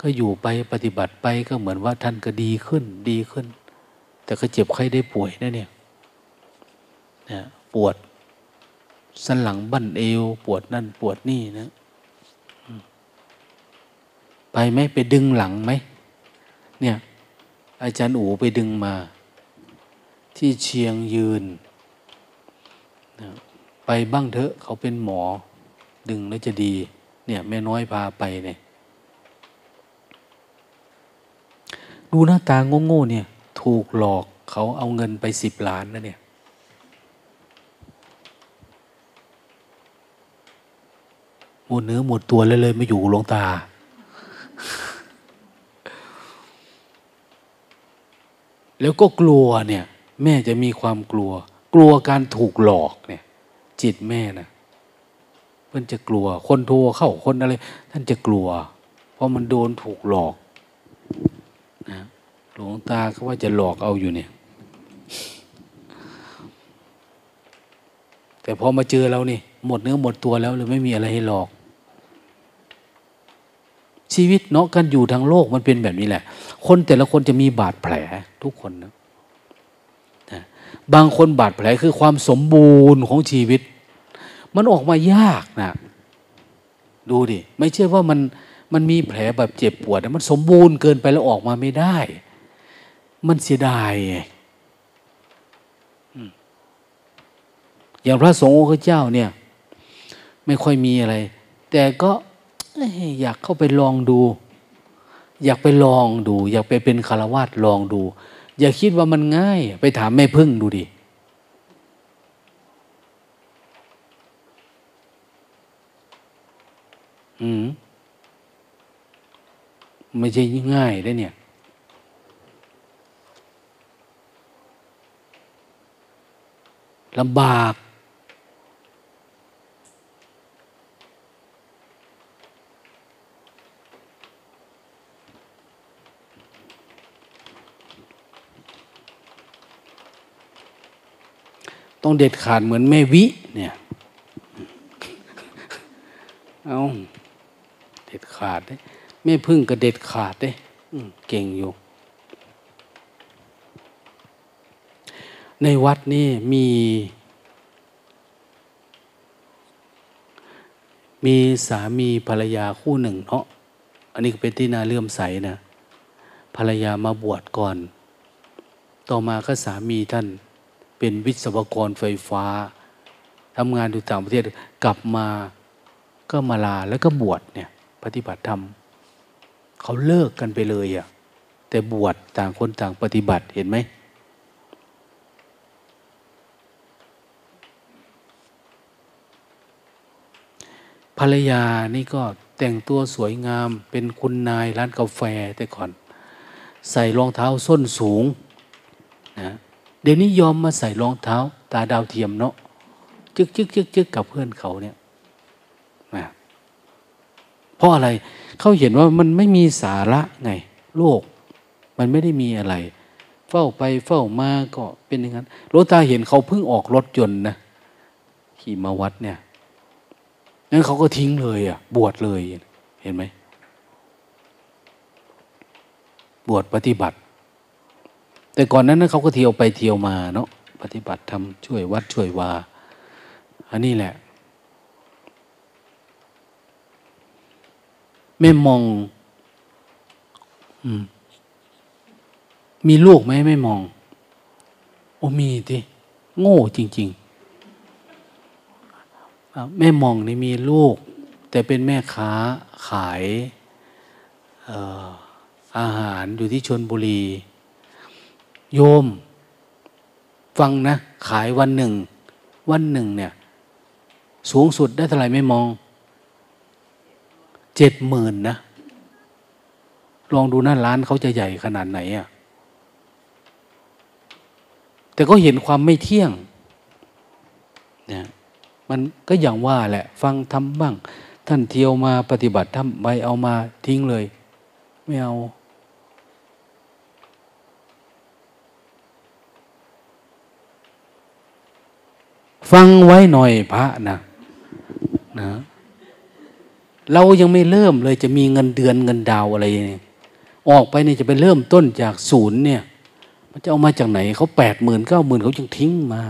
ก็อยู่ไปปฏิบัติไปก็เหมือนว่าท่านก็ดีขึ้นแต่ก็เจ็บไข้ได้ป่วยนะเนี่ยปวดสันหลังบั้นเอวปวดนั่นปวดนี่นะไปไหมไปดึงหลังไหมเนี่ยอาจารย์อู๋ไปดึงมาที่เชียงยืนไปบ้างเถอะเขาเป็นหมอดึงแล้วจะดีเนี่ยแม่น้อยพาไปเนี่ยดูหน้าตาโง่ๆเนี่ยถูกหลอกเขาเอาเงินไป10 ล้านนะเนี่ย เนื้อหมดตัวเลยไม่อยู่หลวงตาแล้วก็กลัวเนี่ยแม่จะมีความกลัวกลัวการถูกหลอกเนี่ยจิตแม่นะเพิ่นจะกลัวคนโทรเข้าคนอะไรท่านจะกลัวเพราะมันโดนถูกหลอกนะหลวงตาเขาว่าจะหลอกเอาอยู่เนี่ยแต่พอมาเจอเรานี่หมดเนื้อหมดตัวแล้วเลยไม่มีอะไรให้หลอกชีวิตเนาะการอยู่ทางโลกมันเป็นแบบนี้แหละคนแต่ละคนจะมีบาดแผลทุกคนนะบางคนบาดแผลคือความสมบูรณ์ของชีวิตมันออกมายากนะดูดิไม่ใช่ว่ามันมีแผลแบบเจ็บปวดนะมันสมบูรณ์เกินไปแล้วออกมาไม่ได้มันเสียดายอย่างพระสงฆ์องค์เจ้าเนี่ยไม่ค่อยมีอะไรแต่ก็อยากเข้าไปลองดูอยากไปลองดูอยากไปเป็นฆราวาสลองดูอย่าคิดว่ามันง่ายไปถามแม่พึ่งดูดิไม่ใช่ง่ายเลยเนี่ยลำบากต้องเด็ดขาดเหมือนแม่วิเนี่ยเอาเด็ดขาดได้แม่พึ่งก็เด็ดขาดได้เก่งอยู่ในวัดนี่มีสามีภรรยาคู่หนึ่งเนาะอันนี้เป็นที่น่าเลื่อมใสนะภรรยามาบวชก่อนต่อมาก็สามีท่านเป็นวิศวกรไฟฟ้าทำงานอยู่ต่างประเทศกลับมาก็มาลาแล้วก็บวชเนี่ยปฏิบัติธรรมเขาเลิกกันไปเลยอ่ะแต่บวชต่างคนต่างปฏิบัติเห็นไหมภรรยานี่ก็แต่งตัวสวยงามเป็นคุณนายร้านกาแฟแต่ก่อนใส่รองเท้าส้นสูงนะเดี๋ยวนี้ยอมมาใส่รองเท้าตาดาวเทียมเนาะจึ๊กกับเพื่อนเขาเนี่ยนะเพราะอะไรเขาเห็นว่ามันไม่มีสาระไงโลกมันไม่ได้มีอะไรเฝ้าไปเฝ้ามาก็เป็นอย่างนั้นหลวงตาเห็นเขาเพิ่งออกรถยนต์นะขี่มาวัดเนี่ยนั้นเขาก็ทิ้งเลยอ่ะบวชเลยเห็นไหมบวชปฏิบัติแต่ก่อนนั้นเขาก็เที่ยวไปเที่ยวมาเนาะปฏิบัติทำช่วยวัดช่วยวาอันนี้แหละแม่มองมีลูกไหมแม่มองโอ้มีดิโง่จริงๆแม่มองนี่มีลูกแต่เป็นแม่ค้าขายอาหารอยู่ที่ชลบุรีโยมฟังนะขายวันหนึ่งเนี่ยสูงสุดได้เท่าไหร่ไม่มอง70,000นะลองดูนะร้านเขาจะใหญ่ขนาดไหนอ่ะแต่ก็เห็นความไม่เที่ยงเนี่ยมันก็อย่างว่าแหละฟังทำบ้างท่านเที่ยวมาปฏิบัติทำไปเอามาทิ้งเลยไม่เอาฟังไว้หน่อยพระนะเรายังไม่เริ่มเลยจะมีเงินเดือนเงินดาวอะไรเนี่ยออกไปเนี่ยจะไปเริ่มต้นจากศูนย์เนี่ยมันจะเอามาจากไหนเขา80,000 90,000เขาจึงทิ้งมา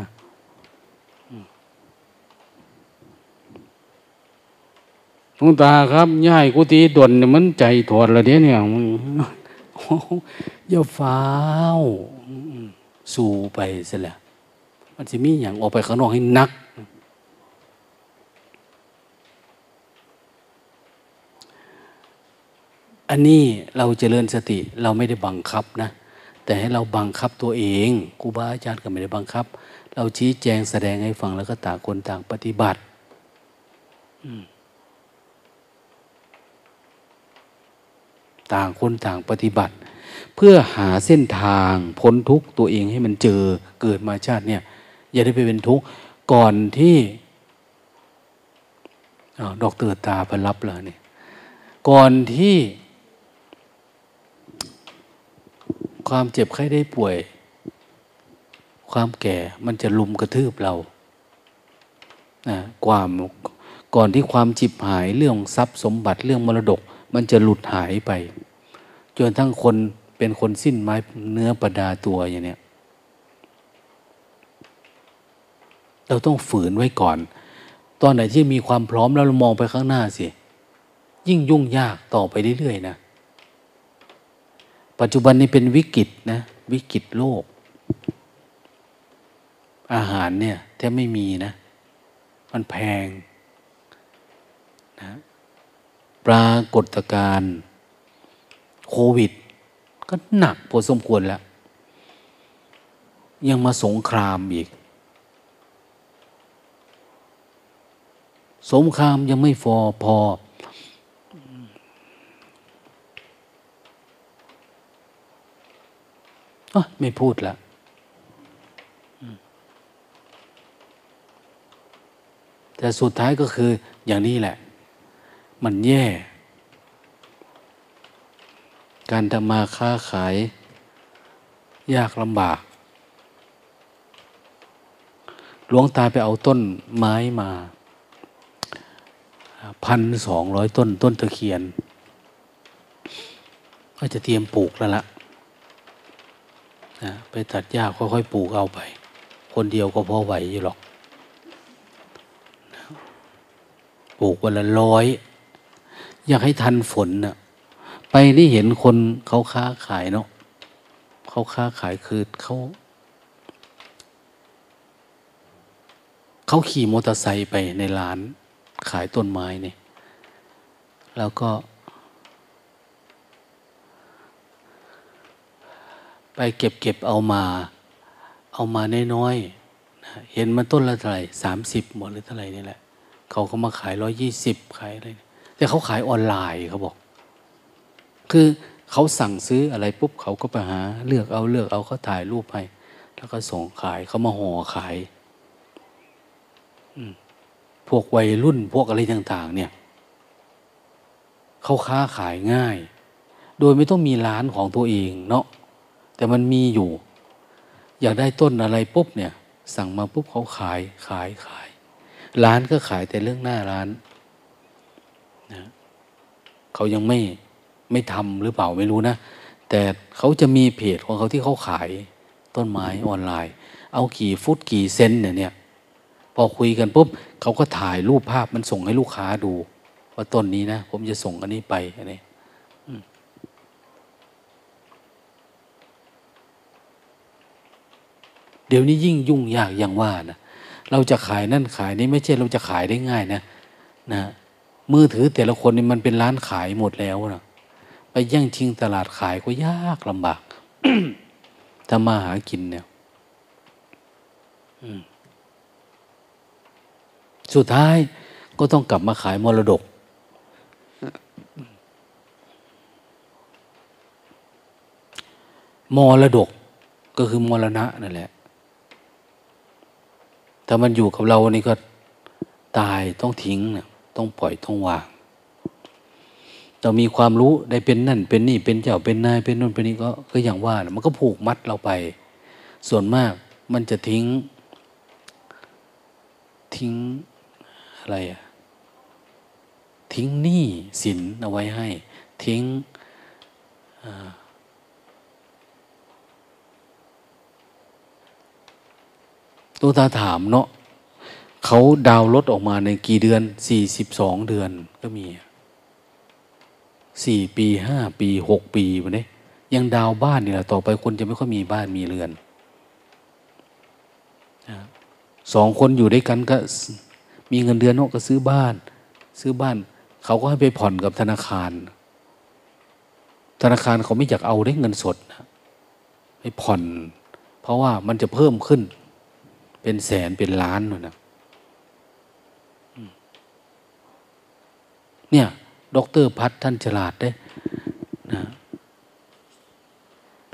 หลวงตาครับย่ายกุฏิด่วนเนี่ยมันใจถอดละเนี่ยอย่าฟ้าวสู่ไปซะแล้วมันจะมีอย่างออกไปข้างนอกให้นักอันนี้เราเจริญสติเราไม่ได้บังคับนะแต่ให้เราบังคับตัวเองครูบาอาจารย์ก็ไม่ได้บังคับเราชี้แจงแสดงให้ฟังแล้วก็ต่างคนต่างปฏิบัติ ต่างคนต่างปฏิบัติเพื่อหาเส้นทางพ้นทุกข์ตัวเองให้มันเจอเกิดมาชาติเนี่ยอย่าได้ไปเป็นทุกข์ก่อนที่ดอกเตอร์ตาไปรับแล้วเนี่ยก่อนที่ความเจ็บไข้ได้ป่วยความแก่มันจะลุมกระทืบเราก่อนที่ความฉิบหายเรื่องทรัพย์สมบัติเรื่องมรดกมันจะหลุดหายไปจนทั้งคนเป็นคนสิ้นไม้เนื้อประดาตัวอย่างเนี้ยเราต้องฝืนไว้ก่อนตอนไหนที่มีความพร้อมแล้วเรามองไปข้างหน้าสิยิ่งยุ่งยากต่อไปเรื่อยๆนะปัจจุบันนี้เป็นวิกฤตนะวิกฤตโลกอาหารเนี่ยแทบไม่มีนะมันแพงนะปรากฏการณ์โควิดก็หนักพอสมควรแล้วยังมาสงครามอีกสงครามยังไม่พอไม่พูดละแต่สุดท้ายก็คืออย่างนี้แหละมันแย่การทำมาค้าขายยากลำบากหลวงตาไปเอาต้นไม้มา 1,200 ต้นตะเคียนก็จะเตรียมปลูกแล้วล่ะนะไปตัดหญ้าค่อยๆปลูกเอาไปคนเดียวก็พอไหวอยู่หรอกปลูกวันละ100อยากให้ทันฝนน่ะไปนี่เห็นคนเขาค้าขายเนาะเขาค้าขายคือเขาขี่มอเตอร์ไซค์ไปในร้านขายต้นไม้นี่แล้วก็ไปเก็บเอามาน้อยๆเห็นมันต้นละเท่าไหร่30หมดหรือเท่าไหร่นี่แหละเขาก็มาขาย120ขายอะไรแต่เขาขายออนไลน์เขาบอกคือเขาสั่งซื้ออะไรปุ๊บเขาก็ไปหาเลือกเอาเขาถ่ายรูปให้แล้วก็ส่งขายเขามาห่อขายพวกวัยรุ่นพวกอะไรต่างๆเนี่ยเขาค้าขายง่ายโดยไม่ต้องมีร้านของตัวเองเนาะแต่มันมีอยู่อยากได้ต้นอะไรปุ๊บเนี่ยสั่งมาปุ๊บเขาขายร้านก็ขายแต่เรื่องหน้าร้านนะเขายังไม่ทำหรือเปล่าไม่รู้นะแต่เขาจะมีเพจของเขาที่เขาขายต้นไม้ออนไลน์เอากี่ฟุตกี่เซนเนี่ยพอคุยกันปุ๊บเขาก็ถ่ายรูปภาพมันส่งให้ลูกค้าดูว่าต้นนี้นะผมจะส่งอันนี้ไปอันนี้เดี๋ยวนี้ยิ่งยุ่งยากอย่างว่านะเราจะขายนั่นขายนี่ไม่ใช่เราจะขายได้ง่ายนะมือถือแต่ละคนนี่มันเป็นร้านขายหมดแล้วนะไปแย่งชิงตลาดขายก็ยากลำบาก ทำมาหากินเนี่ยสุดท้ายก็ต้องกลับมาขายมรดก มรดกก็คือมรณะนั่นแหละถ้ามันอยู่กับเรานี่ก็ตายต้องทิ้งนะต้องปล่อยต้องวางเรามีความรู้ได้เป็นนั่นเป็นนี่เป็นเจ้าเป็นนายเป็นนู่นเป็นนี่ก็อย่างว่านะมันก็ผูกมัดเราไปส่วนมากมันจะทิ้งอะไรอะทิ้งหนี้สินเอาไว้ให้ทิ้งตัวตาถามเนาะเขาดาวน์รถออกมาในกี่เดือน42เดือนก็มี4ปี5ปี6ปีวะเนี่ยยังดาวบ้านนี่แหละต่อไปคนจะไม่ค่อยมีบ้านมีเรือนสองคนอยู่ด้วยกันก็มีเงินเดือนเนาะก็ซื้อบ้านเขาก็ให้ไปผ่อนกับธนาคารเขาไม่อยากเอาได้เงินสดนะไปผ่อนเพราะว่ามันจะเพิ่มขึ้นเป็นแสนเป็นล้านเลยนะเนี่ยดร.พัฒน์ท่านฉลาดได้ นะ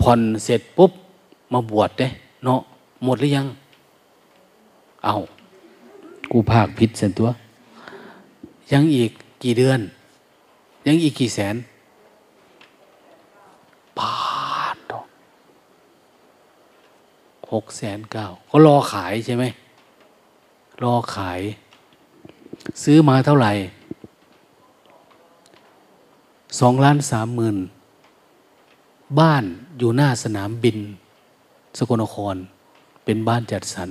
ผ่อนเสร็จปุ๊บมาบวชเด้เนาะหมดหรือยังเอากูภาคผิดเส้นตัวยังอีกกี่เดือนยังอีกกี่แสนบาท6,900,000ก็รอขายใช่ไหมรอขายซื้อมาเท่าไหร่2,30,000บ้านอยู่หน้าสนามบินสกลนครเป็นบ้านจัดสรร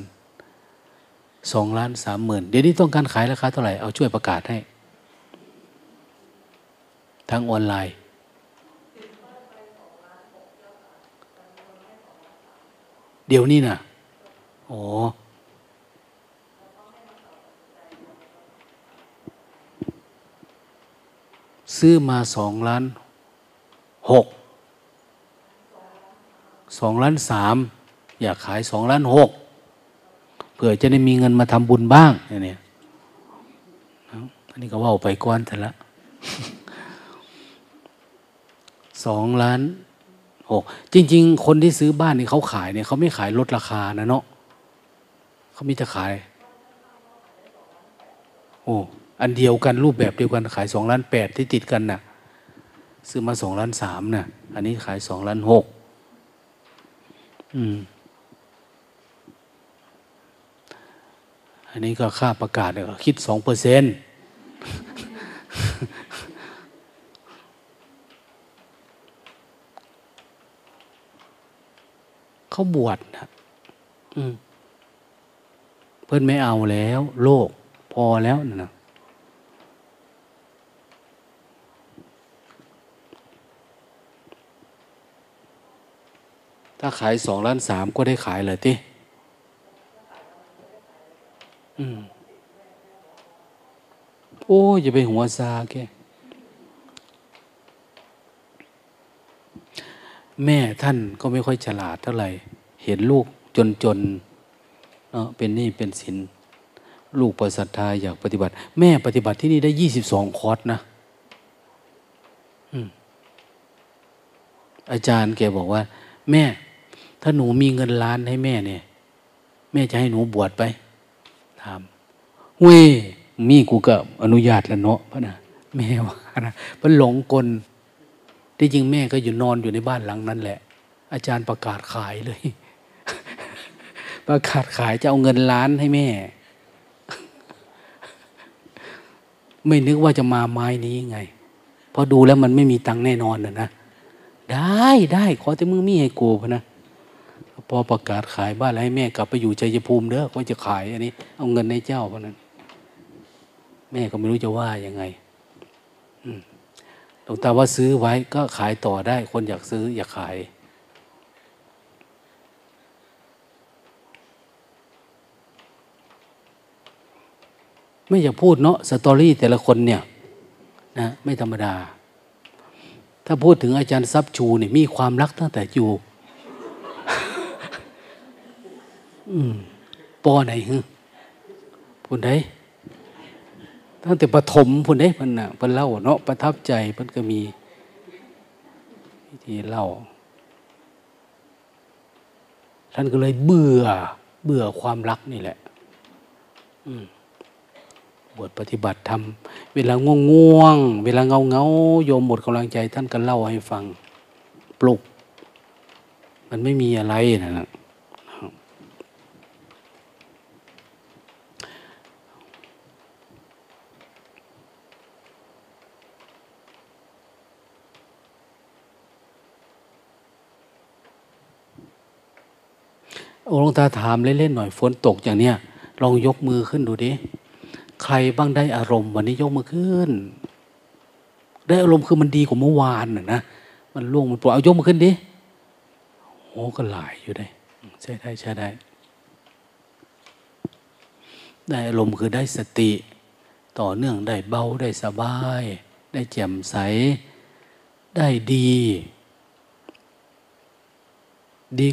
2,30,000เดี๋ยวนี้ต้องการขายราคาเท่าไหร่เอาช่วยประกาศให้ทางออนไลน์เดี๋ยวนี้นะโอ้ซื้อมา2,600,0002,300,000อยากขาย2,600,000เผื่อจะได้มีเงินมาทำบุญบ้างเนี่ยอันนี้ก็ว่าไปก้อนแต่ละ2,600,000จริงๆคนที่ซื้อบ้านนี่เขาขายเนี่ยเขาไม่ขายลดราคานะเนาะเขามีจะขายโอ้อันเดียวกันรูปแบบเดียวกันขาย2,800,000ที่ติดกันน่ะซื้อมา2,300,000น่ะอันนี้ขาย2,600,000อันนี้ก็ค่าประกาศเนี่ยคิด 2% เขาบวชนะเพิ่นไม่เอาแล้วโลกพอแล้วนะถ้าขาย2,300,000ก็ได้ขายเลยติโอ้อย่าไปหัวซาแกแม่ท่านก็ไม่ค่อยฉลาดเท่าไหร่เห็นลูกจนๆเนาะเป็นหนี้เป็นสินลูกประศรัทธาอยากปฏิบัติแม่ปฏิบัติที่นี่ได้22 คอร์สนะอาจารย์แกบอกว่าแม่ถ้าหนูมีเงินล้านให้แม่เนี่ยแม่จะให้หนูบวชไปถามเว้ยมีกูก็อนุญาตแล้วเนาะพ่อนะแม่ว่านะมันหลงกลที่จริงแม่ก็อยู่นอนอยู่ในบ้านหลังนั้นแหละอาจารย์ประกาศขายเลย ประกาศขายจะเอาเงินล้านให้แม่ ไม่นึกว่าจะมาไม้นี้ไงพอดูแล้วมันไม่มีตังค์แน่นอนนะนะได้ขอแต่มึงมีให้กูพะนะพอประกาศขายบ้านแล้วให้แม่กลับไปอยู่ชัยภูมิเด้อว่าจะขายอันนี้เอาเงินให้เจ้าพะนั้นแม่ก็ไม่รู้จะว่ายังไงหลวงตาว่าซื้อไว้ก็ขายต่อได้คนอยากซื้ออยากขายไม่อยากพูดเนาะสตอรี่แต่ละคนเนี่ยนะไม่ธรรมดาถ้าพูดถึงอาจารย์ซับชูนี่มีความรักตั้งแต่อยู่ปอไหนฮึพุ่นได้ตั้งแต่ปฐมพุ่นได้เพิ่นน่ะเพิ่นเล่าเนาะประทับใจเพิ่นก็มีวิธีเล่าท่านก็เลยเบื่อความรักนี่แหละบวชปฏิบัติธรรมเวลาง่วงๆเวลาเงาๆโยมหมดกำลังใจท่านก็เล่าให้ฟังปลุกมันไม่มีอะไรนะหลวงตาถามเล่นๆหน่อยฝนตกอย่างเนี้ยลองยกมือขึ้นดูดิใครบ้างได้อารมณ์วันนี้ยกมือขึ้นได้อารมณ์คือมันดีกว่าเมื่อวานน่ะนะมันโล่งมันโปร่งเอายกมือขึ้นดิโอ้ก็หลายอยู่ได้ใช่ได้ได้อารมณ์คือได้สติต่อเนื่องได้เบาได้สบายได้แจ่มใสได้ดี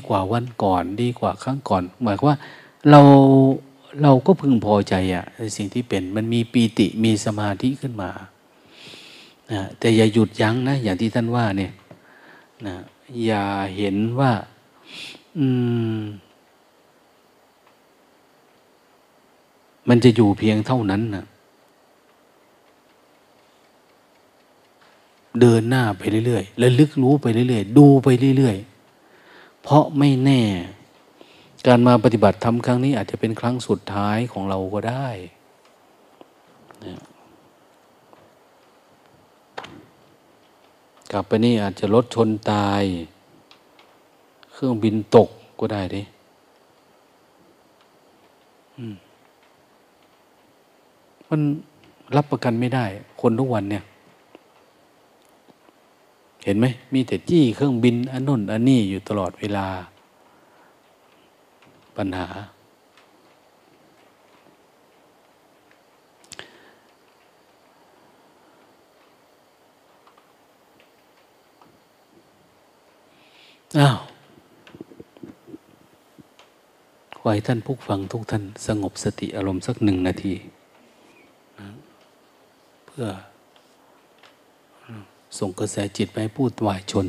กว่าวันก่อนดีกว่าครั้งก่อนหมายความว่าเราก็พึงพอใจอะในสิ่งที่เป็นมันมีปีติมีสมาธิขึ้นมาแต่อย่าหยุดยั้งนะอย่างที่ท่านว่าเนี่ย นะอย่าเห็นว่ามันจะอยู่เพียงเท่านั้นนะเดินหน้าไปเรื่อยๆและลึกรู้ไปเรื่อยๆดูไปเรื่อยๆเพราะไม่แน่การมาปฏิบัติธรรมครั้งนี้อาจจะเป็นครั้งสุดท้ายของเราก็ได้นะกลับไปนี่อาจจะรถชนตายเครื่องบินตกก็ได้ดิมันรับประกันไม่ได้คนทุกวันเนี่ยเห็นไหมมีแต่จี้เครื่องบินอันนู่นอันนี่อยู่ตลอดเวลาปัญหาอ้าวขอให้ท่านผู้ฟังทุกท่านสงบสติอารมณ์สัก1 นาทีนะเพื่อส่งกระแสจิตไปพูดวายชน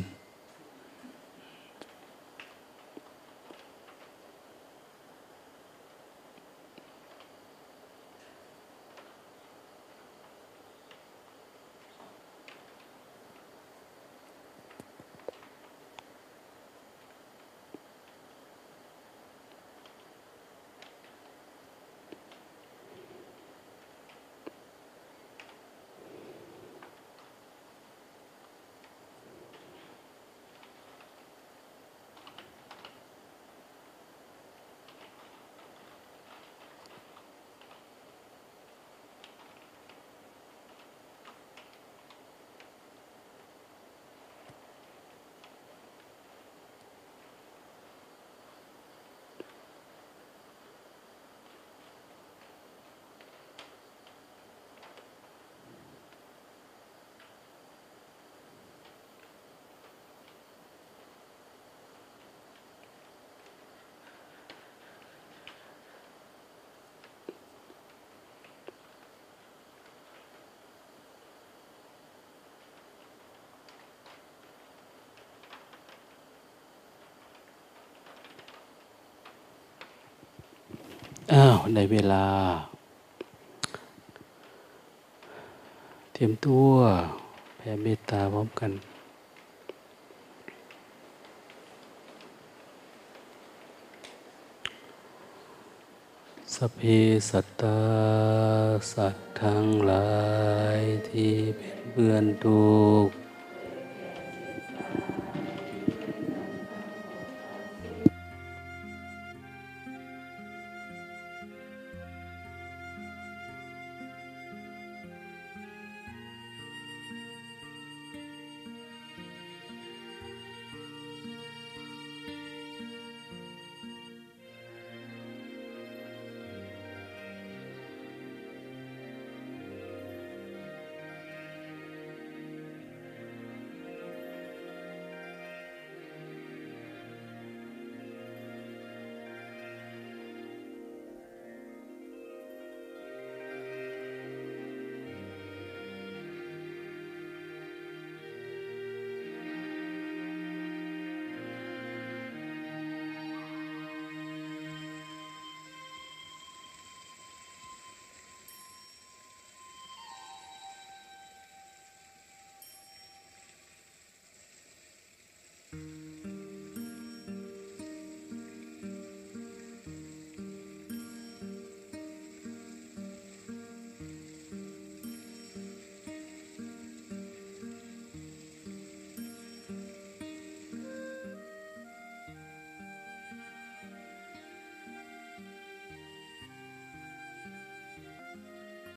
ในเวลาเตรียมตัวแผ่เมตตาพร้อมกันสัพเพสัตตาสัตว์ทั้งหลายที่เป็นเพื่อนทุกข์